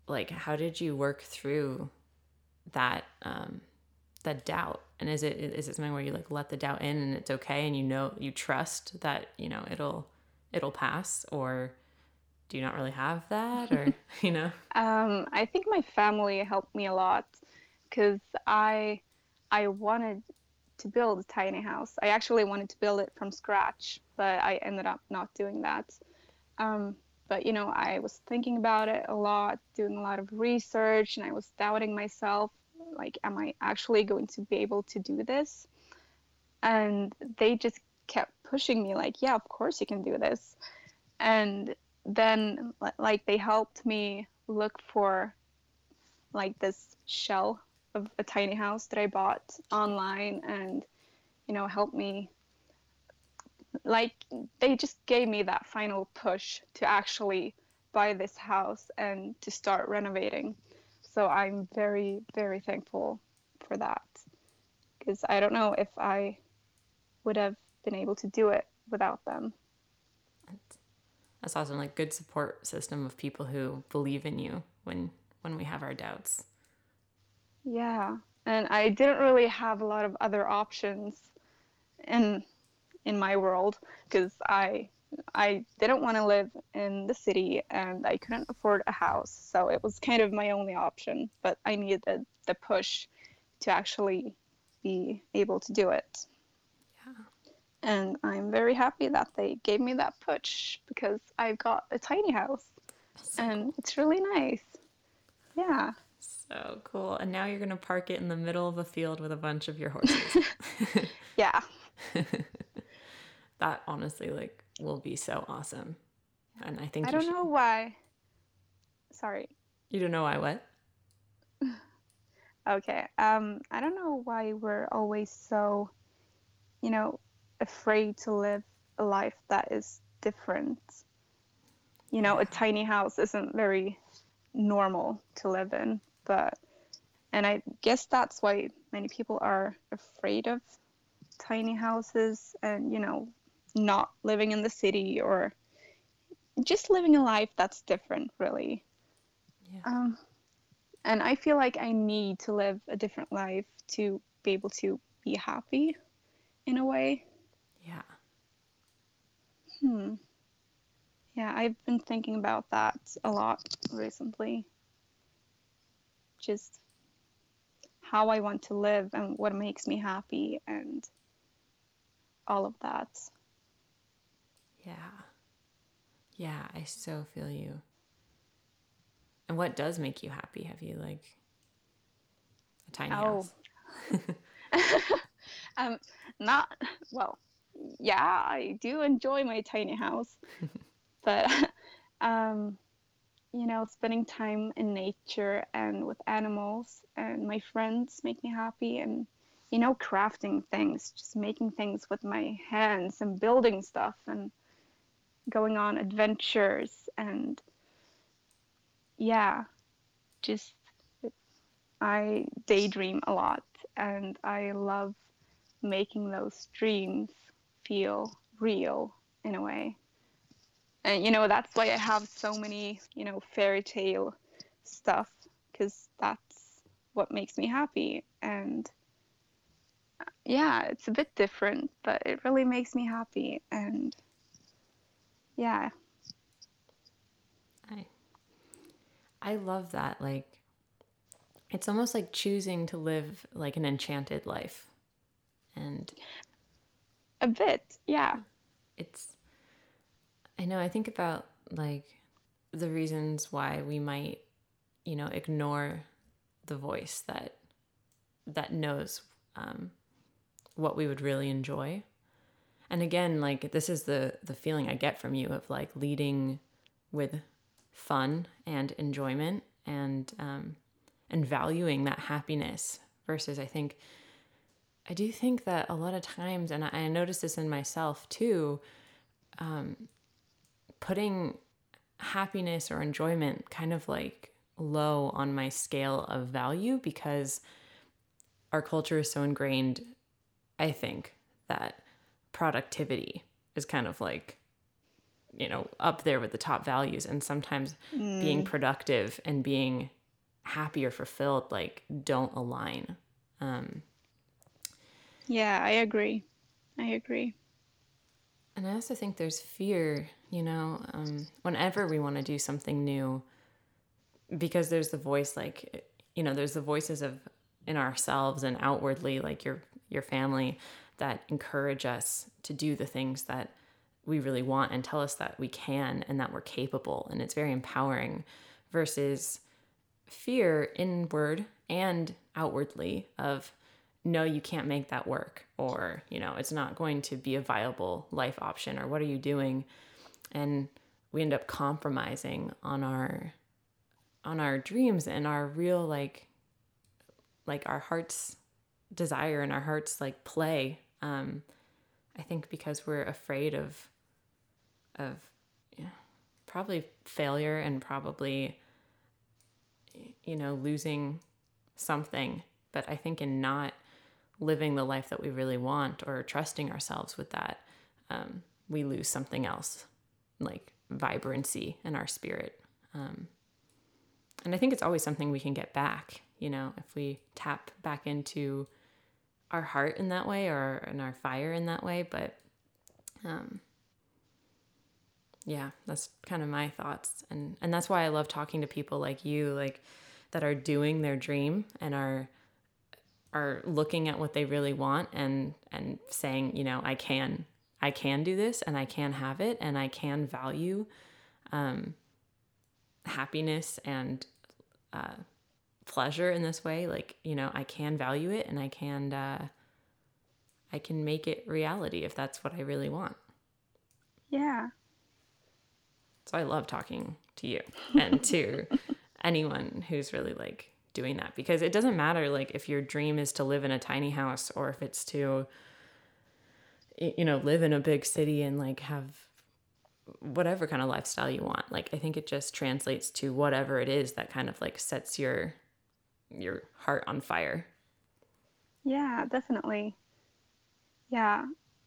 like, how did you work through that um, that doubt? And is it is it something where you like let the doubt in and it's okay, and you know you trust that you know it'll it'll pass, or do you not really have that, or you know? Um, I think my family helped me a lot, because I I wanted to build a tiny house. I actually wanted to build it from scratch, but I ended up not doing that. Um, But, you know, I was thinking about it a lot, doing a lot of research, and I was doubting myself, like, am I actually going to be able to do this? And they just kept pushing me, like, yeah, of course you can do this. And then, like, they helped me look for, like, this shell of a tiny house that I bought online, and, you know, helped me. Like, they just gave me that final push to actually buy this house and to start renovating. So I'm very, very thankful for that, because I don't know if I would have been able to do it without them. That's, that's awesome. Like, good support system of people who believe in you when, when we have our doubts. Yeah. And I didn't really have a lot of other options and in my world, because I I didn't want to live in the city and I couldn't afford a house, so it was kind of my only option, but I needed the, the push to actually be able to do it. Yeah. And I'm very happy that they gave me that push, because I've got a tiny house. That's and so cool. It's really nice. Yeah. So cool. And now you're going to park it in the middle of a field with a bunch of your horses. Yeah. That honestly, like, will be so awesome. And I think I don't should... know why. Sorry. You don't know why what? Okay. Um, I don't know why we're always so, you know, afraid to live a life that is different. You know, yeah. A tiny house isn't very normal to live in, but, and I guess that's why many people are afraid of tiny houses and, you know, not living in the city or just living a life that's different, really. Yeah. Um, and I feel like I need to live a different life to be able to be happy in a way. Yeah. Hmm. Yeah, I've been thinking about that a lot recently. Just how I want to live and what makes me happy and all of that. Yeah. Yeah, I so feel you. And what does make you happy? Have you, like, a tiny oh. house? um, not, well, yeah, I do enjoy my tiny house. But, um, you know, spending time in nature and with animals and my friends make me happy. And, you know, crafting things, just making things with my hands and building stuff and going on adventures. And yeah, just I daydream a lot and I love making those dreams feel real in a way. And, you know, that's why I have so many, you know, fairy tale stuff, because that's what makes me happy. And yeah, it's a bit different, but it really makes me happy. And yeah. I, I love that. Like, it's almost like choosing to live like an enchanted life. And a bit, yeah. It's, I know, I think about like the reasons why we might, you know, ignore the voice that that knows um, what we would really enjoy. And again, like this is the, the feeling I get from you of like leading with fun and enjoyment and um, and valuing that happiness versus I think, I do think that a lot of times, and I, I notice this in myself too, um, putting happiness or enjoyment kind of like low on my scale of value because our culture is so ingrained, I think, that productivity is kind of like, you know, up there with the top values. And sometimes mm. being productive and being happy or fulfilled, like, don't align. Um, yeah, I agree. I agree. And I also think there's fear, you know, um, whenever we want to do something new, because there's the voice, like, you know, there's the voices of in ourselves and outwardly, like your your family, that encourage us to do the things that we really want and tell us that we can and that we're capable. And it's very empowering versus fear inward and outwardly of, no, you can't make that work, or, you know, it's not going to be a viable life option, or what are you doing? And we end up compromising on our, on our dreams and our real, like, like our heart's desire and our heart's like play. Um, I think because we're afraid of, of, you know, probably failure and probably, you know, losing something, but I think in not living the life that we really want or trusting ourselves with that, um, we lose something else, like vibrancy in our spirit. Um, and I think it's always something we can get back, you know, if we tap back into our heart in that way or in our fire in that way. But um, yeah, that's kind of my thoughts. And, and that's why I love talking to people like you, like that are doing their dream and are are looking at what they really want and and saying, you know, I can, I can do this and I can have it and I can value um, happiness and uh, pleasure in this way. Like, you know, I can value it and I can, uh, I can make it reality if that's what I really want. Yeah. So I love talking to you and to anyone who's really like doing that, because it doesn't matter like if your dream is to live in a tiny house or if it's to, you know, live in a big city and like have whatever kind of lifestyle you want. Like, I think it just translates to whatever it is that kind of like sets your, your heart on fire. Yeah, definitely. Yeah.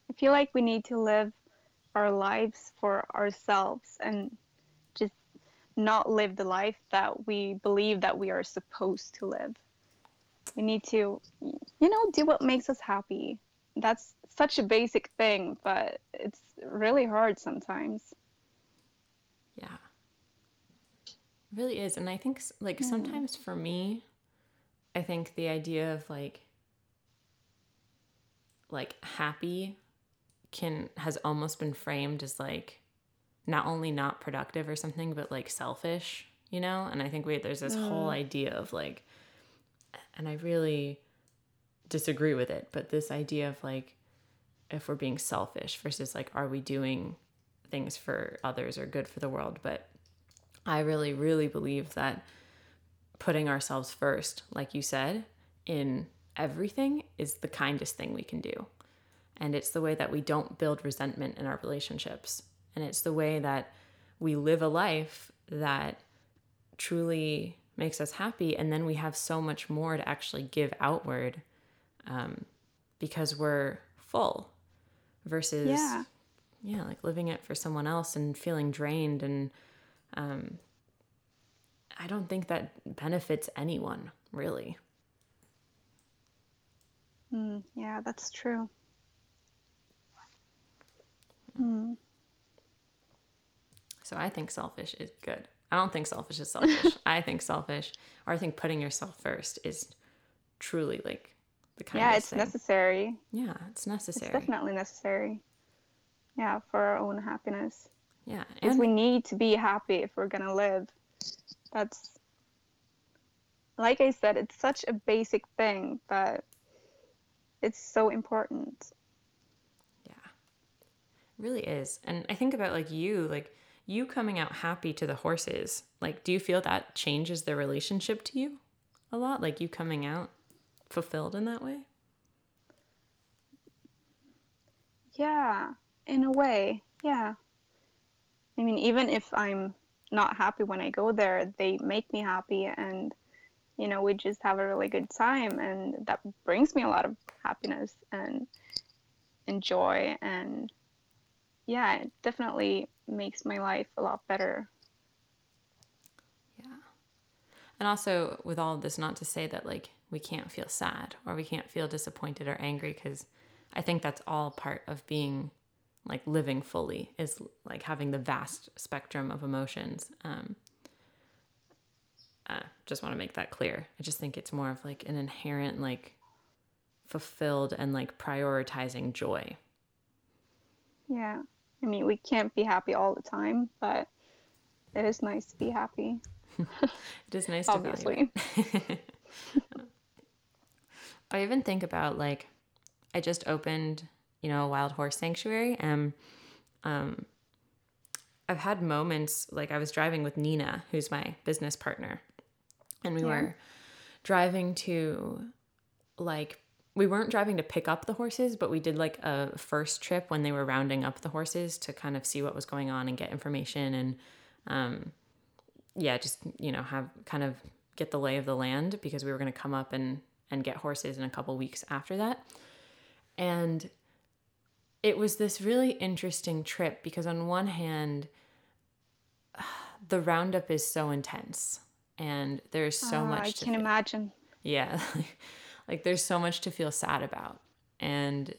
I feel like we need to live our lives for ourselves and just not live the life that we believe that we are supposed to live. We need to, you know, do what makes us happy. That's such a basic thing, but it's really hard sometimes. Yeah. It really is. And I think like mm. sometimes for me, I think the idea of like, like happy can, has almost been framed as like, not only not productive or something, but like selfish, you know? And I think we, there's this mm. whole idea of like, and I really disagree with it, but this idea of like, if we're being selfish versus like, are we doing things for others or good for the world? But I really, really believe that putting ourselves first, like you said, in everything is the kindest thing we can do. And it's the way that we don't build resentment in our relationships. And it's the way that we live a life that truly makes us happy. And then we have so much more to actually give outward um, because we're full versus, yeah. yeah, like living it for someone else and feeling drained. And um, I don't think that benefits anyone, really. Mm, yeah, that's true. Mm. So I think selfish is good. I don't think selfish is selfish. I think selfish, or I think putting yourself first is truly like the kind of thing. Yeah, it's necessary. Yeah, it's necessary. It's definitely necessary. Yeah, for our own happiness. Yeah. Because we need to be happy if we're going to live. That's, like I said, it's such a basic thing, but it's so important. Yeah, it really is. And I think about like you, like you coming out happy to the horses. Like, do you feel that changes their relationship to you a lot? Like you coming out fulfilled in that way? Yeah, in a way. Yeah. I mean, even if I'm not happy when I go there, they make me happy, and you know, we just have a really good time, and that brings me a lot of happiness and, and joy, and yeah, it definitely makes my life a lot better. Yeah. And also with all of this, not to say that like we can't feel sad or we can't feel disappointed or angry, because I think that's all part of being like living fully, is like having the vast spectrum of emotions. Um, Uh, just want to make that clear. I just think it's more of like an inherent, like fulfilled and like prioritizing joy. Yeah. I mean, we can't be happy all the time, but it is nice to be happy. It is nice to be happy. Obviously. I even think about like, I just opened, you know, a wild horse sanctuary, and, um, I've had moments like I was driving with Nina, who's my business partner, and we yeah. were driving to like, we weren't driving to pick up the horses, but we did like a first trip when they were rounding up the horses to kind of see what was going on and get information and, um, yeah, just, you know, have kind of get the lay of the land, because we were going to come up and, and get horses in a couple weeks after that. And it was this really interesting trip, because on one hand, the roundup is so intense and there's so uh, much I to can feel. Imagine. Yeah. Like, like there's so much to feel sad about. And,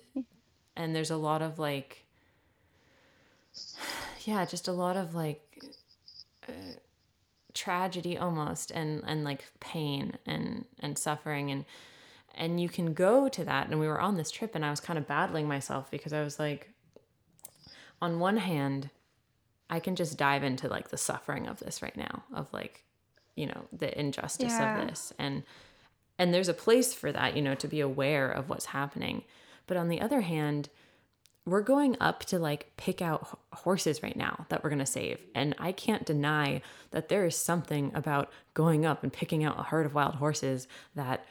and there's a lot of like, yeah, just a lot of like uh, tragedy almost, and, and like pain and, and suffering. And, and you can go to that. And we were on this trip and I was kind of battling myself, because I was like, on one hand, I can just dive into like the suffering of this right now, of like, you know, the injustice yeah. of this. And, and there's a place for that, you know, to be aware of what's happening. But on the other hand, we're going up to like pick out horses right now that we're going to save. And I can't deny that there is something about going up and picking out a herd of wild horses that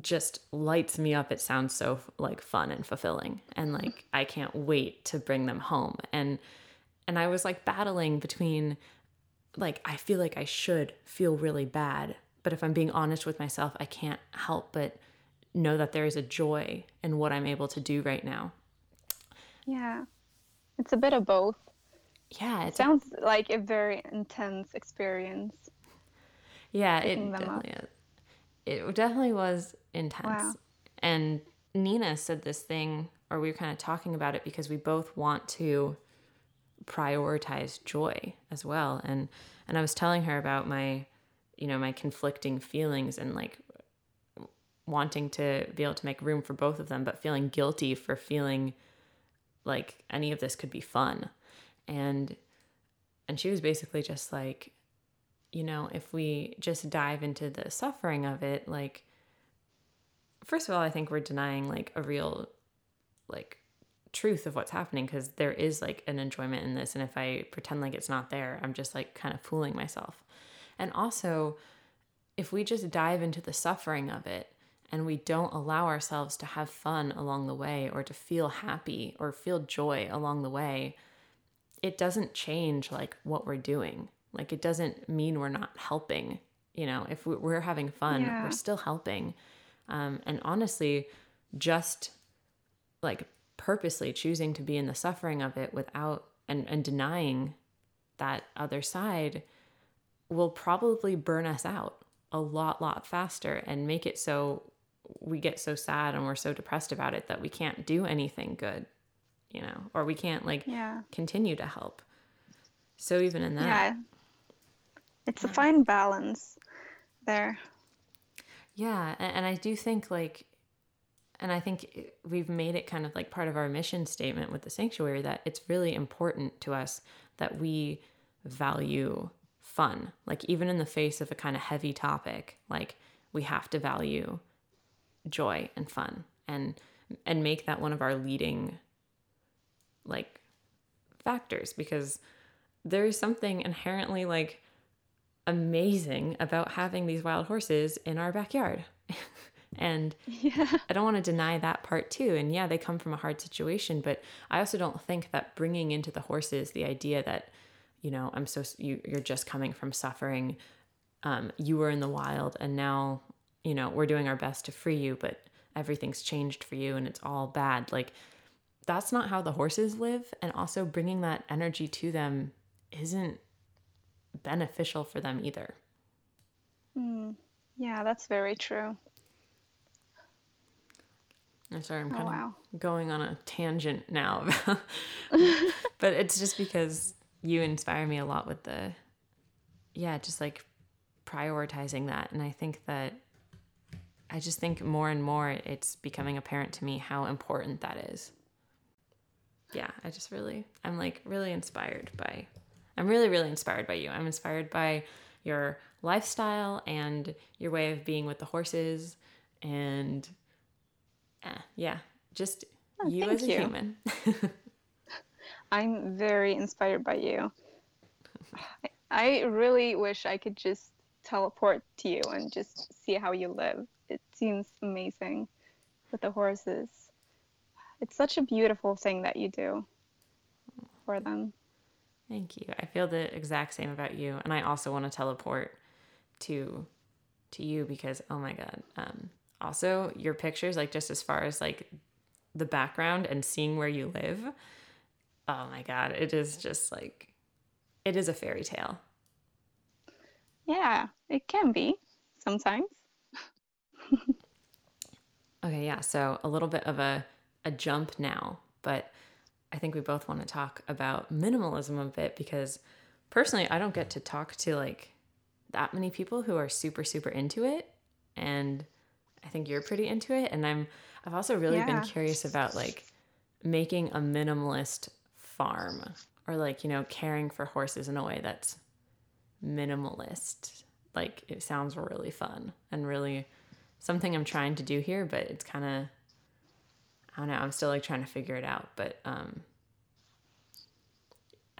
just lights me up. It sounds so like fun and fulfilling, and like I can't wait to bring them home. And and I was like battling between like, I feel like I should feel really bad, but if I'm being honest with myself, I can't help but know that there is a joy in what I'm able to do right now. Yeah, it's a bit of both. Yeah, it sounds a- like a very intense experience. Yeah, it definitely is. It definitely was intense. Wow. And Nina said this thing, or we were kind of talking about it, because we both want to prioritize joy as well. And, and I was telling her about my, you know, my conflicting feelings and like wanting to be able to make room for both of them, but feeling guilty for feeling like any of this could be fun. And, and she was basically just like, you know, if we just dive into the suffering of it, like, first of all, I think we're denying like a real like truth of what's happening, because there is like an enjoyment in this. And if I pretend like it's not there, I'm just like kind of fooling myself. And also, if we just dive into the suffering of it and we don't allow ourselves to have fun along the way, or to feel happy or feel joy along the way, it doesn't change like what we're doing. Like, it doesn't mean we're not helping, you know, if we're having fun, yeah. we're still helping. Um, and honestly, just like purposely choosing to be in the suffering of it without and, and denying that other side will probably burn us out a lot, lot faster and make it so we get so sad and we're so depressed about it that we can't do anything good, you know, or we can't like yeah. continue to help. So even in that. Yeah. It's a fine balance there. Yeah. And, and I do think like, and I think we've made it kind of like part of our mission statement with the sanctuary that it's really important to us that we value fun. Like even in the face of a kind of heavy topic, like we have to value joy and fun and, and make that one of our leading like factors, because there is something inherently like amazing about having these wild horses in our backyard. And yeah. I don't want to deny that part too. And yeah, they come from a hard situation, but I also don't think that bringing into the horses the idea that, you know, I'm so, you, you're just coming from suffering. Um, you were in the wild and now, you know, we're doing our best to free you, but everything's changed for you and it's all bad. Like that's not how the horses live. And also bringing that energy to them isn't beneficial for them either. Mm, yeah, that's very true. I'm sorry, I'm kind oh, wow. of going on a tangent now. But it's just because you inspire me a lot with the, yeah, just like prioritizing that. And I think that, I just think more and more it's becoming apparent to me how important that is. Yeah, I just really, I'm like really inspired by, I'm really, really inspired by you. I'm inspired by your lifestyle and your way of being with the horses and... Uh, yeah, just oh, you as a you. human. I'm very inspired by you. I, I really wish I could just teleport to you and just see how you live. It seems amazing with the horses. It's such a beautiful thing that you do for them. Thank you. I feel the exact same about you. And I also want to teleport to to you because, oh my God, um, also, your pictures, like just as far as like the background and seeing where you live, oh my God, it is just like, it is a fairy tale. Yeah, it can be sometimes. Okay, yeah, so a little bit of a, a jump now, but I think we both want to talk about minimalism a bit because personally, I don't get to talk to like that many people who are super, super into it, and I think you're pretty into it. And I'm, I've also really yeah. been curious about like making a minimalist farm or like, you know, caring for horses in a way that's minimalist. Like it sounds really fun and really something I'm trying to do here, but it's kind of, I don't know. I'm still like trying to figure it out, but, um,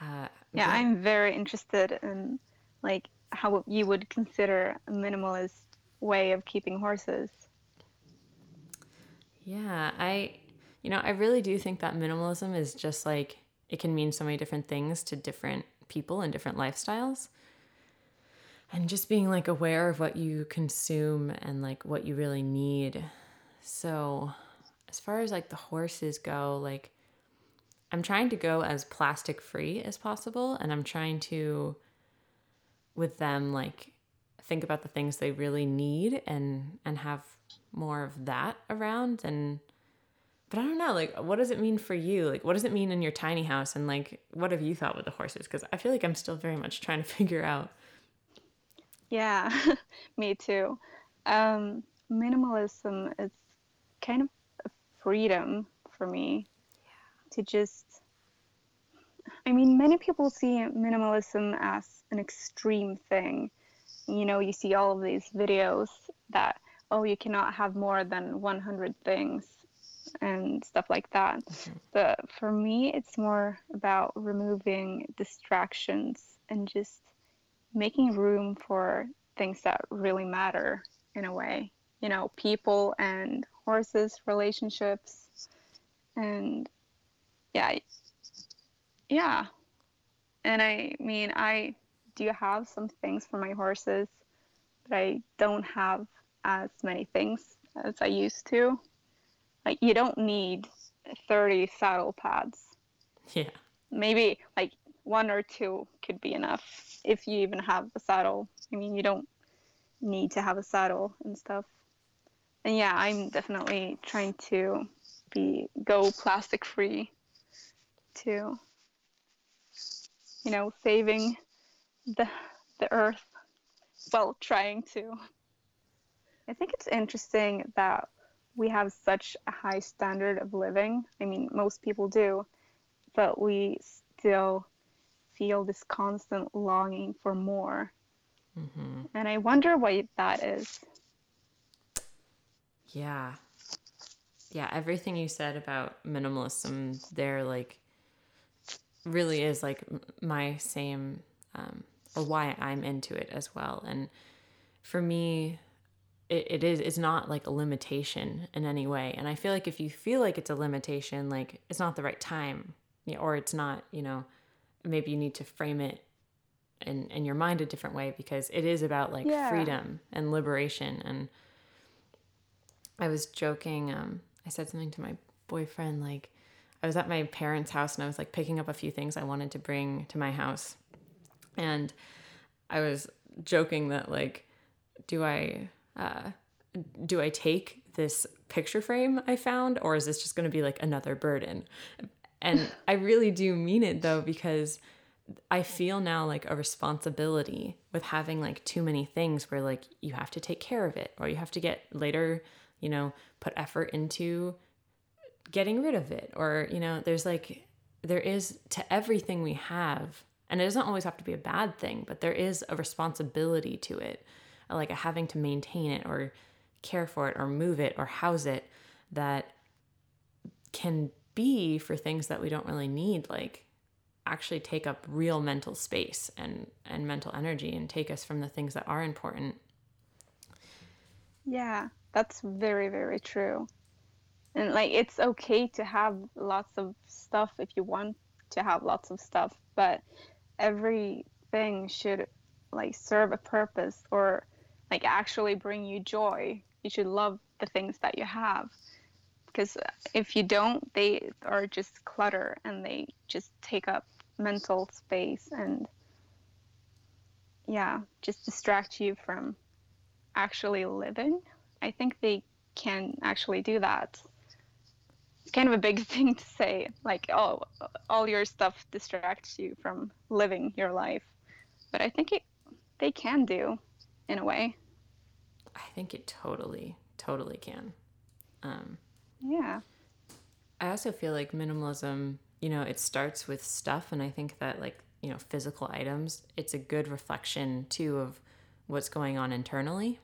uh, yeah, yeah. I'm very interested in like how you would consider a minimalist way of keeping horses. Yeah, I, you know, I really do think that minimalism is just like, it can mean so many different things to different people and different lifestyles. And just being like aware of what you consume and like what you really need. So as far as like the horses go, like I'm trying to go as plastic free as possible. And I'm trying to, with them, like think about the things they really need and and have more of that around. And but I don't know, like what does it mean for you? Like what does it mean in your tiny house? And like what have you thought with the horses? Because I feel like I'm still very much trying to figure out. Yeah, me too. Um, minimalism is kind of a freedom for me yeah. to just, I mean, many people see minimalism as an extreme thing. You know, you see all of these videos that, oh, you cannot have more than one hundred things and stuff like that. Mm-hmm. But for me, it's more about removing distractions and just making room for things that really matter in a way. You know, people and horses, relationships, and yeah. Yeah. And I mean, I... do have some things for my horses, but I don't have as many things as I used to. like, you don't need thirty saddle pads. Yeah. Maybe, like, one or two could be enough if you even have a saddle. I mean, you don't need to have a saddle and stuff. And yeah, I'm definitely trying to be go plastic free too. You know, saving the the earth while trying to. I think it's interesting that we have such a high standard of living. I mean, most people do, but we still feel this constant longing for more. Mm-hmm. And I wonder why that is. Yeah. Yeah, everything you said about minimalism there, like, really is, like, my same, um, or why I'm into it as well. And for me, it, it is, it's not, like, a limitation in any way. And I feel like if you feel like it's a limitation, like, it's not the right time, or it's not, you know, maybe you need to frame it in, in your mind a different way, because it is about, like, yeah. freedom and liberation. And I was joking, um, I said something to my boyfriend, like, I was at my parents' house and I was, like, picking up a few things I wanted to bring to my house. And I was joking that, like, do I, uh, do I take this picture frame I found, or is this just going to be, like, another burden? And I really do mean it, though, because I feel now, like, a responsibility with having, like, too many things where, like, you have to take care of it, or you have to get later, you know, put effort into getting rid of it. Or, you know, there's, like, there is to everything we have, and it doesn't always have to be a bad thing, but there is a responsibility to it, like a having to maintain it or care for it or move it or house it, that can be for things that we don't really need, like, actually take up real mental space and, and mental energy, and take us from the things that are important. Yeah, that's very, very true. And, like, it's okay to have lots of stuff if you want to have lots of stuff, but everything should, like, serve a purpose, or, like, actually bring you joy. You should love the things that you have, because if you don't, they are just clutter, and they just take up mental space and, yeah, just distract you from actually living. I think they can actually do that. It's kind of a big thing to say, like, oh, all your stuff distracts you from living your life. But I think it, they can do, in a way. I think it totally, totally can. Um, yeah. I also feel like minimalism, you know, it starts with stuff. And I think that, like, you know, physical items, it's a good reflection, too, of what's going on internally.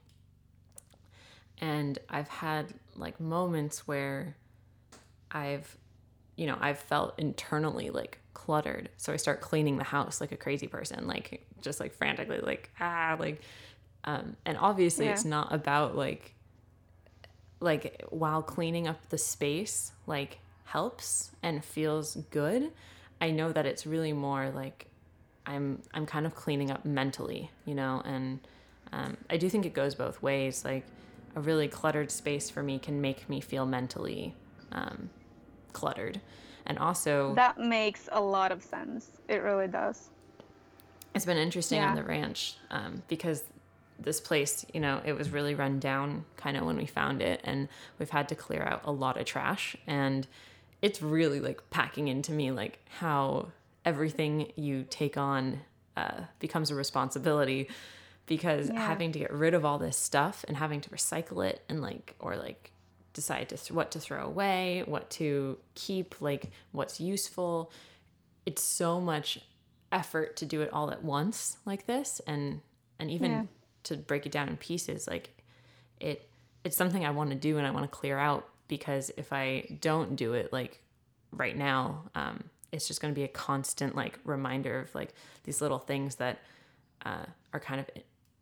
And I've had, like, moments where I've, you know, I've felt internally, like, cluttered. So I start cleaning the house like a crazy person, like, just, like, frantically, like, ah, like, um, and obviously yeah. it's not about, like, like, while cleaning up the space, like, helps and feels good. I know that it's really more, like, I'm, I'm kind of cleaning up mentally, you know, and, um, I do think it goes both ways. Like, a really cluttered space for me can make me feel mentally, um, cluttered. And also, that makes a lot of sense. It really does. It's been interesting yeah. on the ranch, um, because this place, you know, it was really run down kind of when we found it, and we've had to clear out a lot of trash, and it's really, like, packing into me, like, how everything you take on, uh, becomes a responsibility, because yeah. having to get rid of all this stuff and having to recycle it, and, like, or, like, decide to th- what to throw away, what to keep, like, what's useful. It's so much effort to do it all at once like this, and and even yeah. to break it down in pieces. Like, it it's something I want to do and I want to clear out, because if I don't do it, like, right now, um, it's just going to be a constant, like, reminder of, like, these little things that uh, are kind of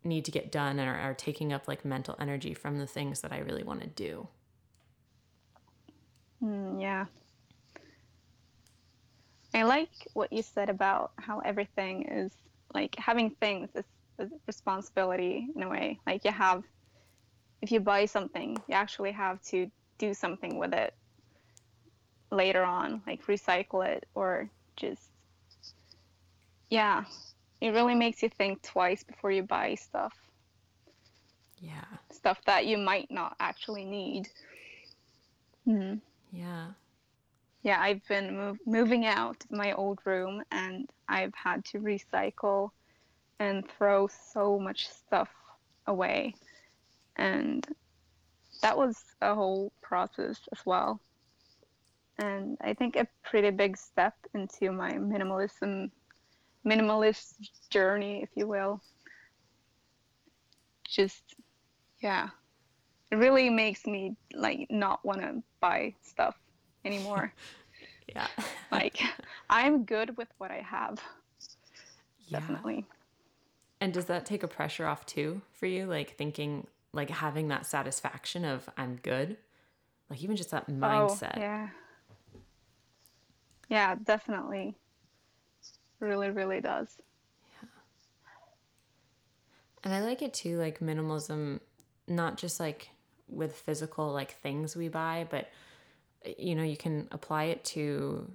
need to get done, and are, are taking up, like, mental energy from the things that I really want to do. Mm, yeah. I like what you said about how everything is, like, having things is a responsibility in a way. Like, you have, if you buy something, you actually have to do something with it later on, like recycle it or just, yeah, it really makes you think twice before you buy stuff. Yeah. Stuff that you might not actually need. Mm-hmm. Yeah. Yeah, I've been move, moving out of my old room, and I've had to recycle and throw so much stuff away. And that was a whole process as well. And I think a pretty big step into my minimalism, minimalist journey, if you will. Just, yeah, it really makes me like not want to buy stuff anymore. Yeah. Like, I'm good with what I have. Yeah. Definitely. And does that take a pressure off too for you? Like thinking, like having that satisfaction of I'm good, like even just that mindset. Oh, yeah. Yeah, definitely. Really, really does. Yeah. And I like it too, like minimalism, not just like with physical like things we buy, but you know, you can apply it to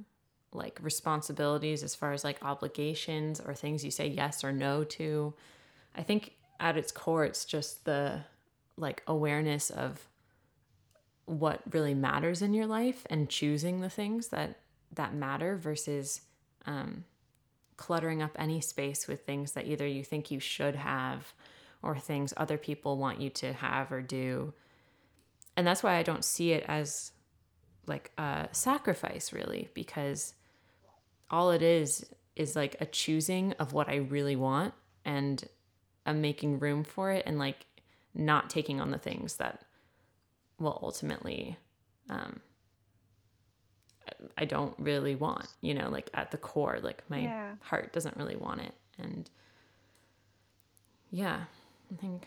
like responsibilities as far as like obligations or things you say yes or no to. I think at its core, it's just the like awareness of what really matters in your life and choosing the things that, that matter versus um, cluttering up any space with things that either you think you should have or things other people want you to have or do. And that's why I don't see it as like a sacrifice really, because all it is is like a choosing of what I really want and I'm making room for it and like not taking on the things that will ultimately um I don't really want, you know, like at the core, like my yeah. heart doesn't really want it. And yeah, I think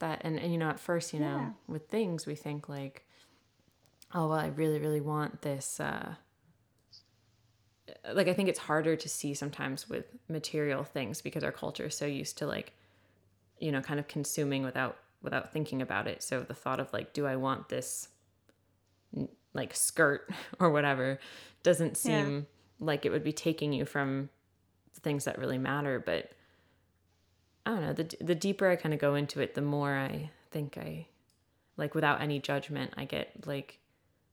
that and, and you know, at first, you yeah. know, with things we think like, oh, well, I really, really want this. Uh, like, I think it's harder to see sometimes with material things because our culture is so used to like, you know, kind of consuming without, without thinking about it. So the thought of like, do I want this like skirt or whatever doesn't seem yeah. like it would be taking you from the things that really matter. But I don't know, the, the deeper I kind of go into it, the more I think I, like without any judgment, I get like,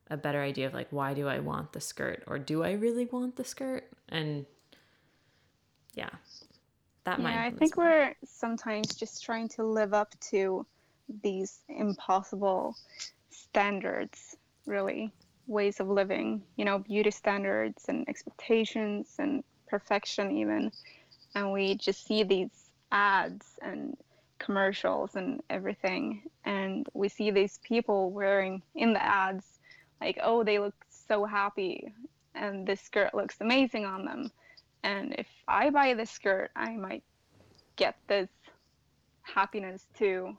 a better idea of like, why do I want the skirt or do I really want the skirt? And yeah, that yeah, might. I think part. We're sometimes just trying to live up to these impossible standards, really ways of living, you know, beauty standards and expectations and perfection even. And we just see these ads and commercials and everything. And we see these people wearing in the ads, like, oh, they look so happy and this skirt looks amazing on them. And if I buy this skirt, I might get this happiness too,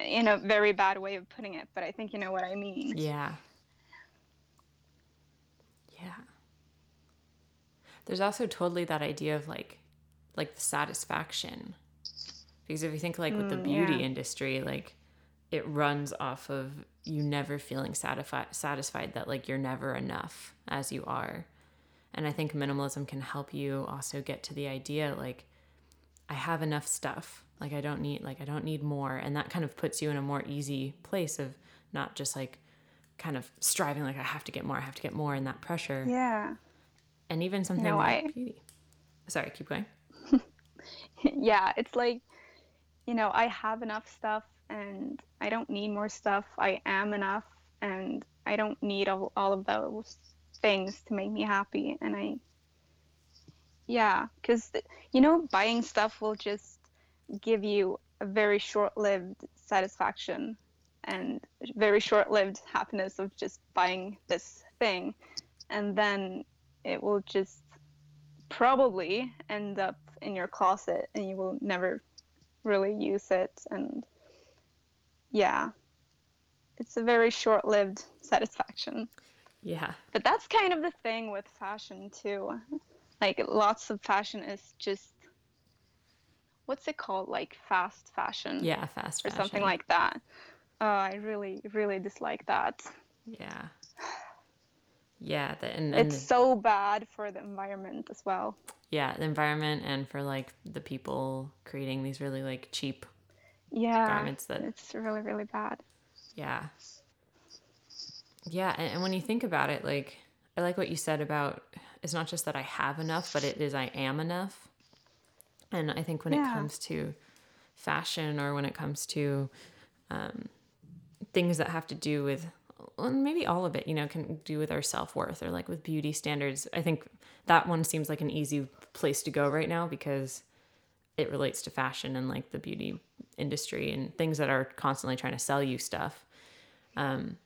in a very bad way of putting it. But I think you know what I mean. Yeah. Yeah. There's also totally that idea of like, like the satisfaction. Because if you think like with the beauty yeah. industry, like it runs off of you never feeling satisfied, satisfied that like you're never enough as you are. And I think minimalism can help you also get to the idea like I have enough stuff. Like I don't need like I don't need more. And that kind of puts you in a more easy place of not just like kind of striving like I have to get more, I have to get more, and that pressure. Yeah. And even something no, like I... beauty. Sorry, keep going. Yeah, it's like, you know, I have enough stuff and I don't need more stuff. I am enough and I don't need all, all of those things to make me happy. And I, yeah, because, you know, buying stuff will just give you a very short-lived satisfaction and very short-lived happiness of just buying this thing. And then it will just probably end up in your closet and you will never really use it. And yeah, it's a very short-lived satisfaction. Yeah, but that's kind of the thing with fashion too, like lots of fashion is just, what's it called, like fast fashion? Yeah, fast fashion or something like that. Oh, I really, really dislike that. Yeah. Yeah. The, and, and it's so bad for the environment as well. Yeah, the environment and for, like, the people creating these really, like, cheap yeah, garments. That it's really, really bad. Yeah. Yeah, and, and when you think about it, like, I like what you said about it's not just that I have enough, but it is I am enough. And I think when yeah. it comes to fashion or when it comes to um, things that have to do with, well, maybe all of it, you know, can do with our self-worth or like with beauty standards. I think that one seems like an easy place to go right now because it relates to fashion and like the beauty industry and things that are constantly trying to sell you stuff. Um,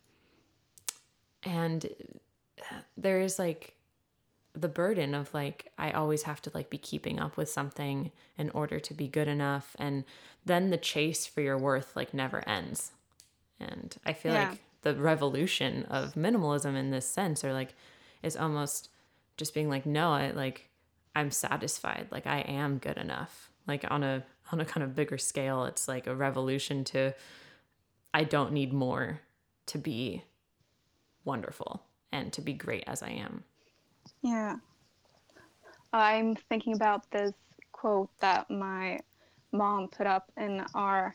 and there is like the burden of like, I always have to like be keeping up with something in order to be good enough. And then the chase for your worth like never ends. And I feel yeah. like the revolution of minimalism in this sense or like, is almost just being like, no, I like, I'm satisfied. Like I am good enough. Like on a, on a kind of bigger scale, it's like a revolution to, I don't need more to be wonderful and to be great as I am. Yeah. I'm thinking about this quote that my mom put up in our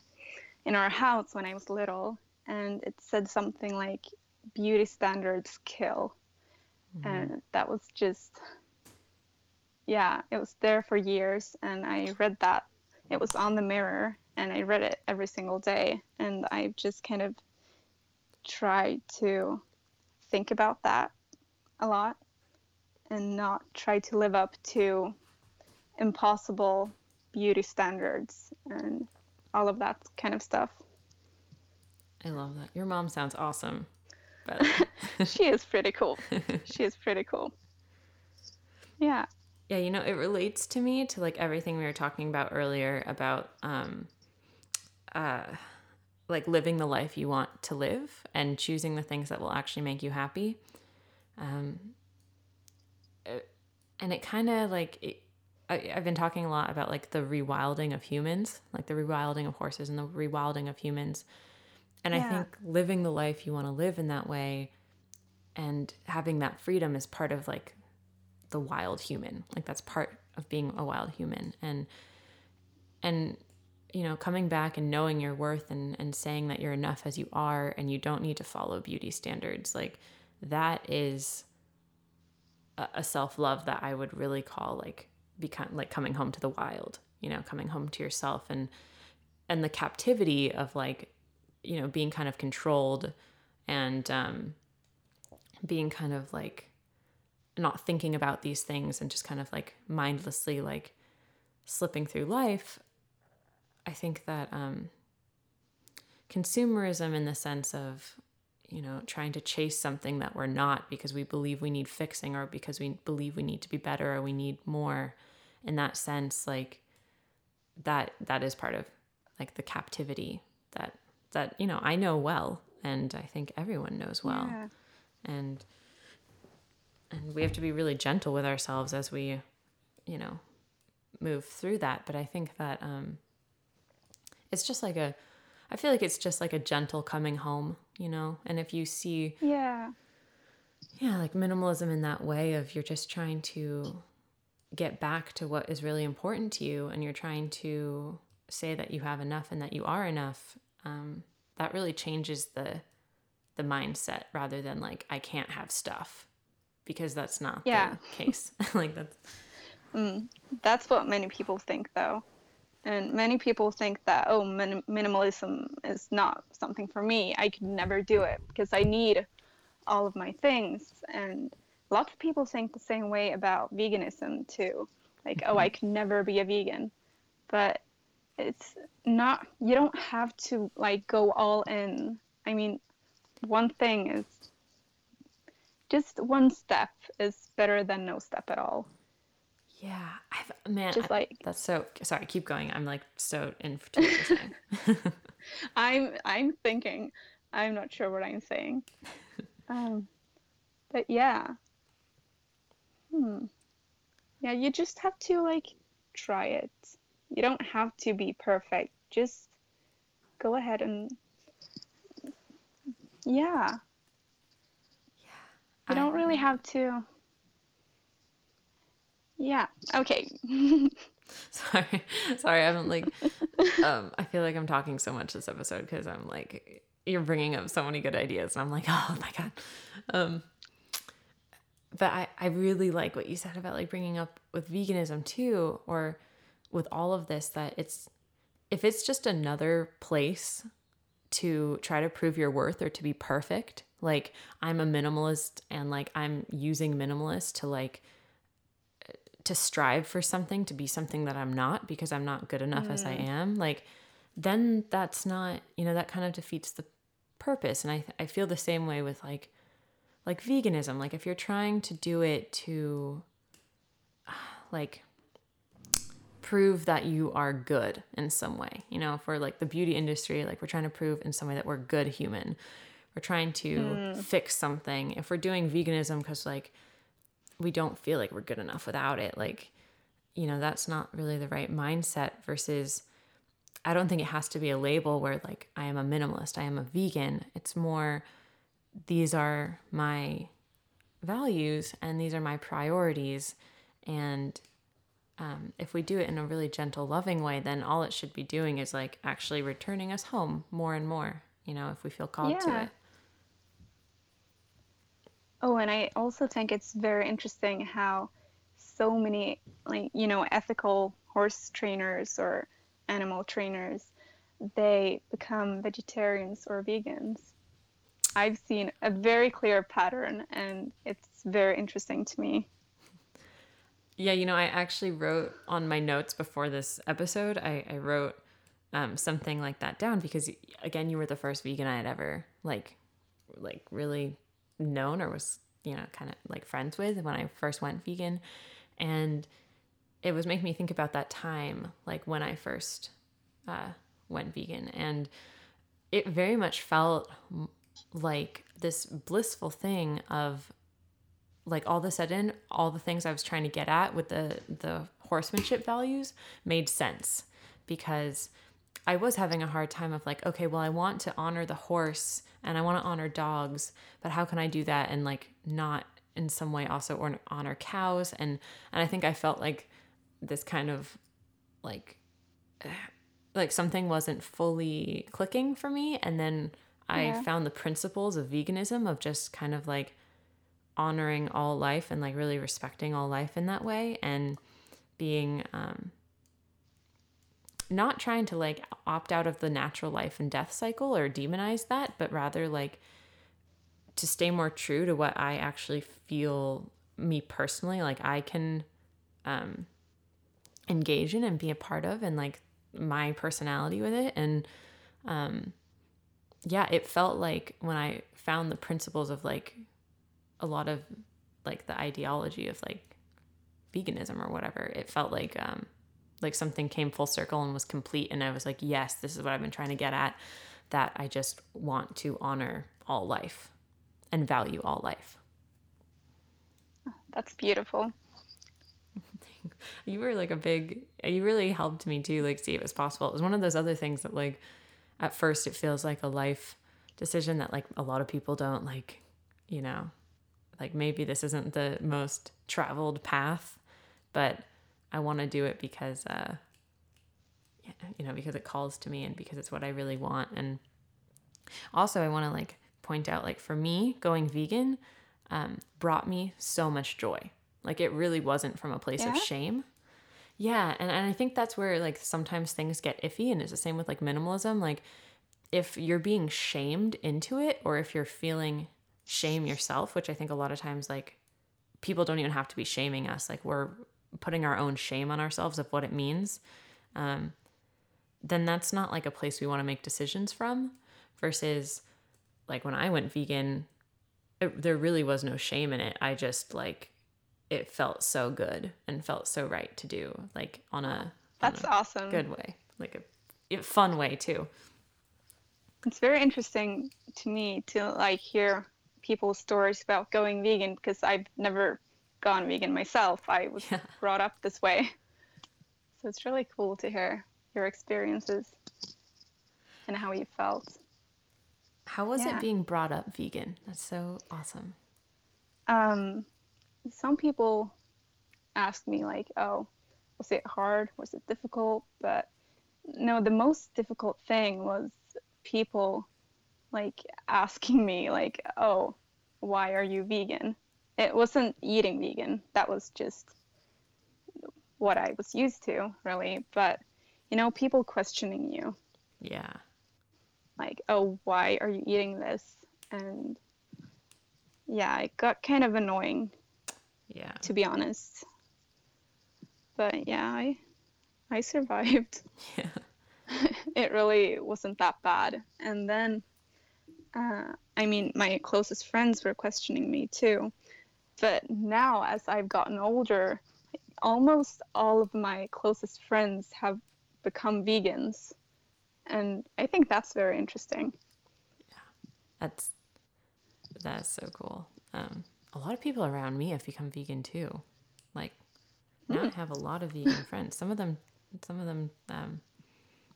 in our house when I was little, and it said something like beauty standards kill. Mm-hmm. And that was just yeah, it was there for years, and I read that. It was on the mirror and I read it every single day, and I just kind of tried to think about that a lot. And not try to live up to impossible beauty standards and all of that kind of stuff. I love that. Your mom sounds awesome. But... she is pretty cool. She is pretty cool. Yeah. Yeah, you know, it relates to me to like everything we were talking about earlier about um, uh, like living the life you want to live and choosing the things that will actually make you happy. Um And it kind of like, it, I, I've been talking a lot about like the rewilding of humans, like the rewilding of horses and the rewilding of humans. And yeah. I think living the life you want to live in that way and having that freedom is part of like the wild human. Like that's part of being a wild human. And, and you know, coming back and knowing your worth and, and saying that you're enough as you are and you don't need to follow beauty standards. Like that is... a self-love that I would really call like become like coming home to the wild, you know, coming home to yourself and, and the captivity of like, you know, being kind of controlled and, um, being kind of like not thinking about these things and just kind of like mindlessly, like slipping through life. I think that, um, consumerism in the sense of, you know, trying to chase something that we're not because we believe we need fixing or because we believe we need to be better or we need more. In that sense, like that, that is part of like the captivity that, that, you know, I know well, and I think everyone knows well. Yeah. And, and we have to be really gentle with ourselves as we, you know, move through that. But I think that, um, it's just like a, I feel like it's just like a gentle coming home, you know? And if you see, yeah, yeah, like minimalism in that way of you're just trying to get back to what is really important to you and you're trying to say that you have enough and that you are enough, um, that really changes the the mindset rather than like, I can't have stuff, because that's not yeah. the case. Like that's... Mm, that's what many people think though. And many people think that, oh, min- minimalism is not something for me. I could never do it because I need all of my things. And lots of people think the same way about veganism too. Like, mm-hmm. oh, I could never be a vegan. But it's not, you don't have to like go all in. I mean, one thing is just one step is better than no step at all. Yeah, I've, man, just like, I, that's so, sorry, keep going. I'm like so in for I'm, I'm thinking, I'm not sure what I'm saying. Um, but yeah. Hmm. Yeah, you just have to like try it. You don't have to be perfect. Just go ahead and Yeah. Yeah. You I don't really have to. Yeah. Okay. Sorry. Sorry. I'm like, um, I feel like I'm talking so much this episode because I'm like, you're bringing up so many good ideas. And I'm like, oh my God. Um, but I, I really like what you said about like bringing up with veganism too, or with all of this, that it's, if it's just another place to try to prove your worth or to be perfect, like I'm a minimalist and like I'm using minimalist to like, to strive for something, to be something that I'm not because I'm not good enough mm. as I am, like then that's not, you know, that kind of defeats the purpose. And I, I feel the same way with like, like veganism. Like if you're trying to do it to like prove that you are good in some way, you know, for like the beauty industry, like we're trying to prove in some way that we're good human, we're trying to mm. fix something. If we're doing veganism 'cause like, we don't feel like we're good enough without it. Like, you know, that's not really the right mindset versus, I don't think it has to be a label where like, I am a minimalist, I am a vegan. It's more, these are my values and these are my priorities. And, um, if we do it in a really gentle, loving way, then all it should be doing is like actually returning us home more and more, you know, if we feel called yeah. to it. Oh, and I also think it's very interesting how so many, like, you know, ethical horse trainers or animal trainers, they become vegetarians or vegans. I've seen a very clear pattern, and it's very interesting to me. Yeah, you know, I actually wrote on my notes before this episode, I, I wrote um, something like that down because, again, you were the first vegan I had ever, like, like really... known or was, you know, kind of like friends with when I first went vegan. And it was making me think about that time, like when I first uh, went vegan, and it very much felt like this blissful thing of like all of a sudden, all the things I was trying to get at with the, the horsemanship values made sense, because I was having a hard time of like, okay, well, I want to honor the horse and I want to honor dogs, but how can I do that and like not in some way also honor cows? And, and I think I felt like this kind of like, like something wasn't fully clicking for me. And then I yeah. found the principles of veganism of just kind of like honoring all life and like really respecting all life in that way, and being, um, not trying to like opt out of the natural life and death cycle or demonize that, but rather like to stay more true to what I actually feel me personally, like I can, um, engage in and be a part of, and like my personality with it. And, um, yeah, it felt like when I found the principles of like a lot of like the ideology of like veganism or whatever, it felt like, um, like something came full circle and was complete. And I was like, yes, this is what I've been trying to get at, that I just want to honor all life and value all life. That's beautiful. You were like a big, you really helped me too, like see if it was possible. It was one of those other things that like, at first it feels like a life decision that like a lot of people don't like, you know, like maybe this isn't the most traveled path, but I want to do it because, uh, yeah, you know, because it calls to me and because it's what I really want. And also I want to like point out, like for me, going vegan, um, brought me so much joy. Like it really wasn't from a place yeah. of shame. Yeah. And, and I think that's where like sometimes things get iffy, and it's the same with like minimalism. Like if you're being shamed into it, or if you're feeling shame yourself, which I think a lot of times, like people don't even have to be shaming us. Like we're putting our own shame on ourselves of what it means, um, then that's not like a place we want to make decisions from, versus like when I went vegan, it, there really was no shame in it. I just like, it felt so good and felt so right to do, like on a, that's on a awesome. Good way, like a, a fun way too. It's very interesting to me to like hear people's stories about going vegan, because I've never gone vegan myself. I was yeah. brought up this way. So it's really cool to hear your experiences and how you felt. How was yeah. it being brought up vegan? That's so awesome. Um, some people ask me like, oh, was it hard? Was it difficult? But no, the most difficult thing was people like asking me like, oh, why are you vegan? It wasn't eating vegan. That was just what I was used to, really. But, you know, people questioning you. Yeah. Like, oh, why are you eating this? And yeah, it got kind of annoying. Yeah. To be honest. But yeah, I I survived. Yeah. It really wasn't that bad. And then uh, I mean, my closest friends were questioning me too. But now as I've gotten older, almost all of my closest friends have become vegans. And I think that's very interesting. Yeah, that's that's so cool. Um, a lot of people around me have become vegan too. Like now, mm. I have a lot of vegan friends. Some of them, some of them um,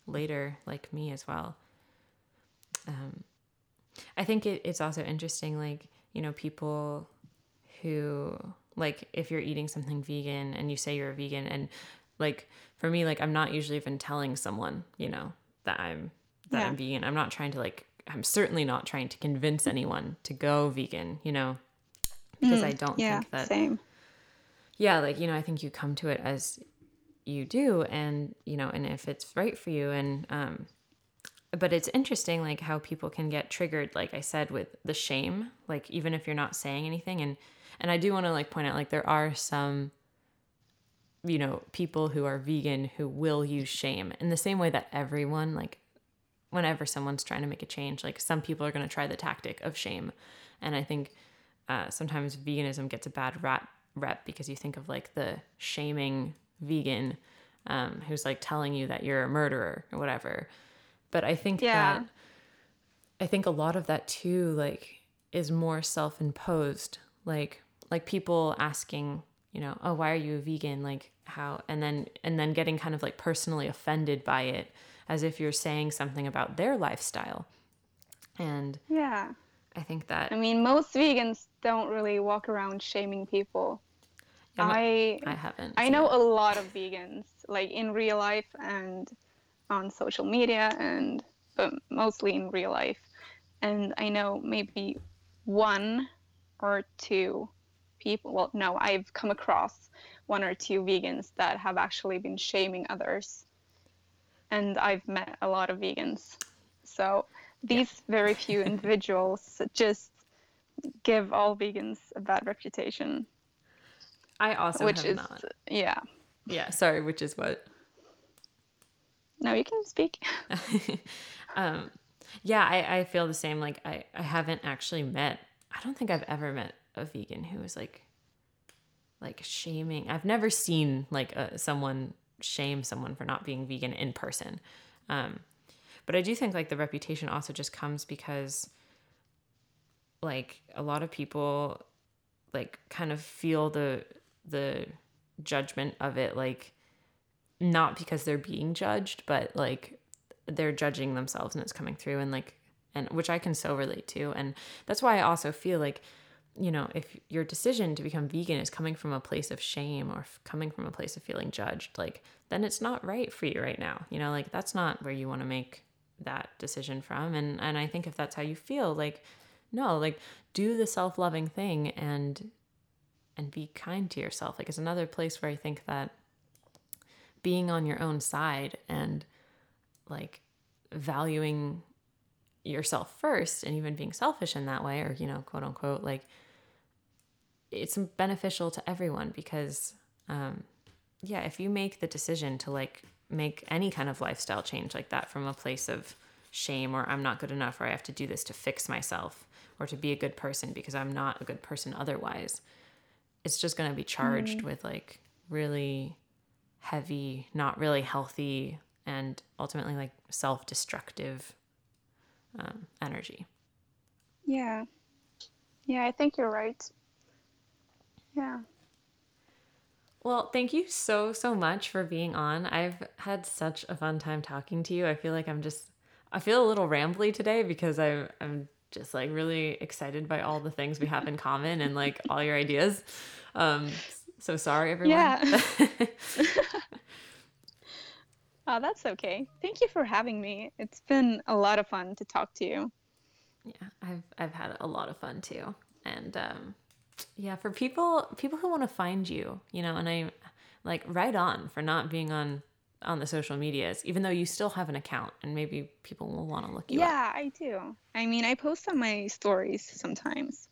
later, like me as well. Um, I think it, it's also interesting, like, you know, people who, like, if you're eating something vegan and you say you're a vegan, and like for me, like I'm not usually even telling someone, you know, that I'm that yeah. I'm vegan. I'm not trying to like I'm certainly not trying to convince anyone to go vegan, you know, because mm, I don't yeah, think that same. Yeah, like, you know, I think you come to it as you do, and you know, and if it's right for you. And um but it's interesting like how people can get triggered, like I said, with the shame, like even if you're not saying anything. And and I do want to like point out like there are some, you know, people who are vegan who will use shame in the same way that everyone, like whenever someone's trying to make a change, like some people are going to try the tactic of shame. And I think uh, sometimes veganism gets a bad rap rep because you think of like the shaming vegan um, who's like telling you that you're a murderer or whatever. But I think yeah. that, I think a lot of that too, like is more self-imposed, like, like people asking, you know, oh, why are you a vegan? Like how, and then, and then getting kind of like personally offended by it as if you're saying something about their lifestyle. And yeah, I think that, I mean, most vegans don't really walk around shaming people. Yeah, I, I haven't. I know it. A lot of vegans, like in real life and on social media, and, but mostly in real life. And I know maybe one or two people, well, no, I've come across one or two vegans that have actually been shaming others. And I've met a lot of vegans. So these yeah. very few individuals just give all vegans a bad reputation. I also which have is, not. Yeah. Yeah, sorry, which is what? No, you can speak. um, yeah, I, I feel the same. Like I, I haven't actually met, I don't think I've ever met a vegan who is like like shaming. I've never seen like a, someone shame someone for not being vegan in person. Um, but I do think like the reputation also just comes because like a lot of people like kind of feel the the judgment of it, like not because they're being judged, but like they're judging themselves and it's coming through, and like, and which I can so relate to. And that's why I also feel like, you know, if your decision to become vegan is coming from a place of shame or f- coming from a place of feeling judged, like then it's not right for you right now. You know, like that's not where you want to make that decision from. And, and I think if that's how you feel, like, no, like do the self-loving thing and, and be kind to yourself. Like it's another place where I think that being on your own side and like valuing yourself first and even being selfish in that way, or, you know, quote unquote, like, it's beneficial to everyone because, um, yeah, if you make the decision to like make any kind of lifestyle change like that from a place of shame, or I'm not good enough, or I have to do this to fix myself or to be a good person because I'm not a good person otherwise, it's just going to be charged mm-hmm. with like really heavy, not really healthy, and ultimately like self-destructive um, energy. Yeah. Yeah, I think you're right. Yeah. Well, thank you so, so much for being on. I've had such a fun time talking to you. I feel like I'm just, I feel a little rambly today because I'm I'm just like really excited by all the things we have in common and like all your ideas. Um, so sorry, everyone. Yeah. Oh, that's okay. Thank you for having me. It's been a lot of fun to talk to you. Yeah, I've I've had a lot of fun too. And um, yeah, for people people who want to find you, you know, and I'm like right on for not being on on the social medias, even though you still have an account and maybe people will want to look you yeah, up. Yeah, I do. I mean, I post on my stories sometimes.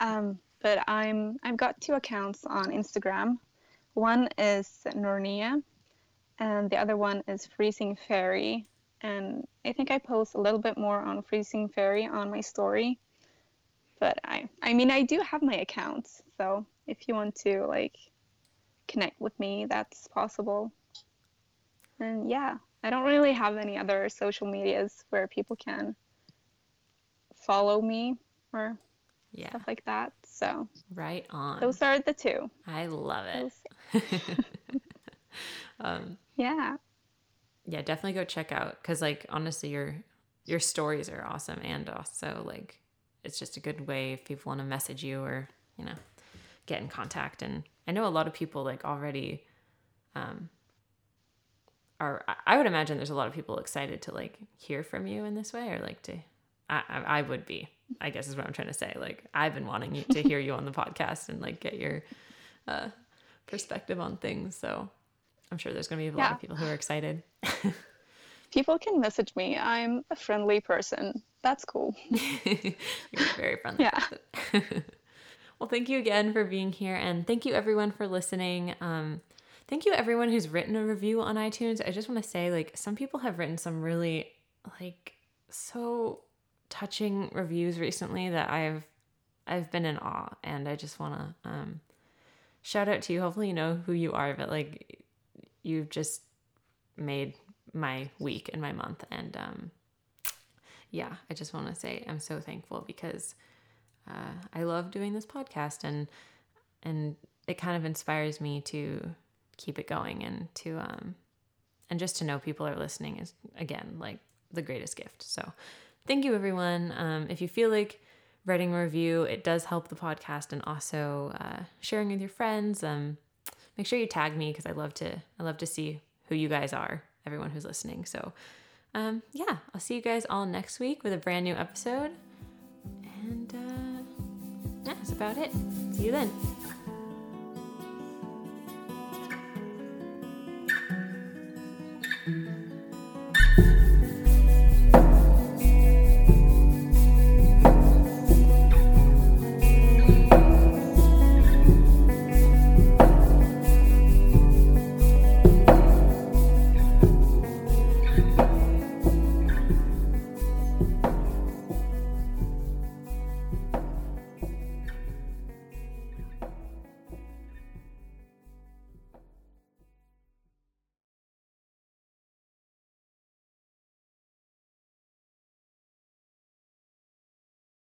Um, but I'm I've got two accounts on Instagram. One is Nurnia, and the other one is Freezing Fairy. And I think I post a little bit more on Freezing Fairy on my story. But I, I mean, I do have my accounts. So if you want to, like, connect with me, that's possible. And, yeah, I don't really have any other social medias where people can follow me or yeah. stuff like that. So right on. Those are the two. I love it. um, yeah. Yeah, definitely go check out, because, like, honestly, your your stories are awesome, and also, like, it's just a good way if people want to message you or, you know, get in contact. And I know a lot of people, like, already um, are, I would imagine there's a lot of people excited to, like, hear from you in this way, or, like, to, I, I would be, I guess is what I'm trying to say. Like, I've been wanting you to hear you on the podcast and, like, get your uh, perspective on things, so I'm sure there's going to be a lot yeah. of people who are excited. People can message me. I'm a friendly person. That's cool. You're very friendly. Yeah. Person. Well, thank you again for being here. And thank you everyone for listening. Um, thank you everyone who's written a review on iTunes. I just want to say, like, some people have written some really, like, so touching reviews recently that I've, I've been in awe, and I just want to, um, shout out to you. Hopefully you know who you are, but, like, you've just made my week and my month. And, um, yeah, I just want to say I'm so thankful, because, uh, I love doing this podcast, and, and it kind of inspires me to keep it going, and to, um, and just to know people are listening is, again, like, the greatest gift. So thank you everyone. Um, if you feel like writing a review, it does help the podcast, and also, uh, sharing with your friends, um, make sure you tag me, because I love to I love to see who you guys are, everyone who's listening. So, um, yeah, I'll see you guys all next week with a brand new episode. And uh, that's about it. See you then.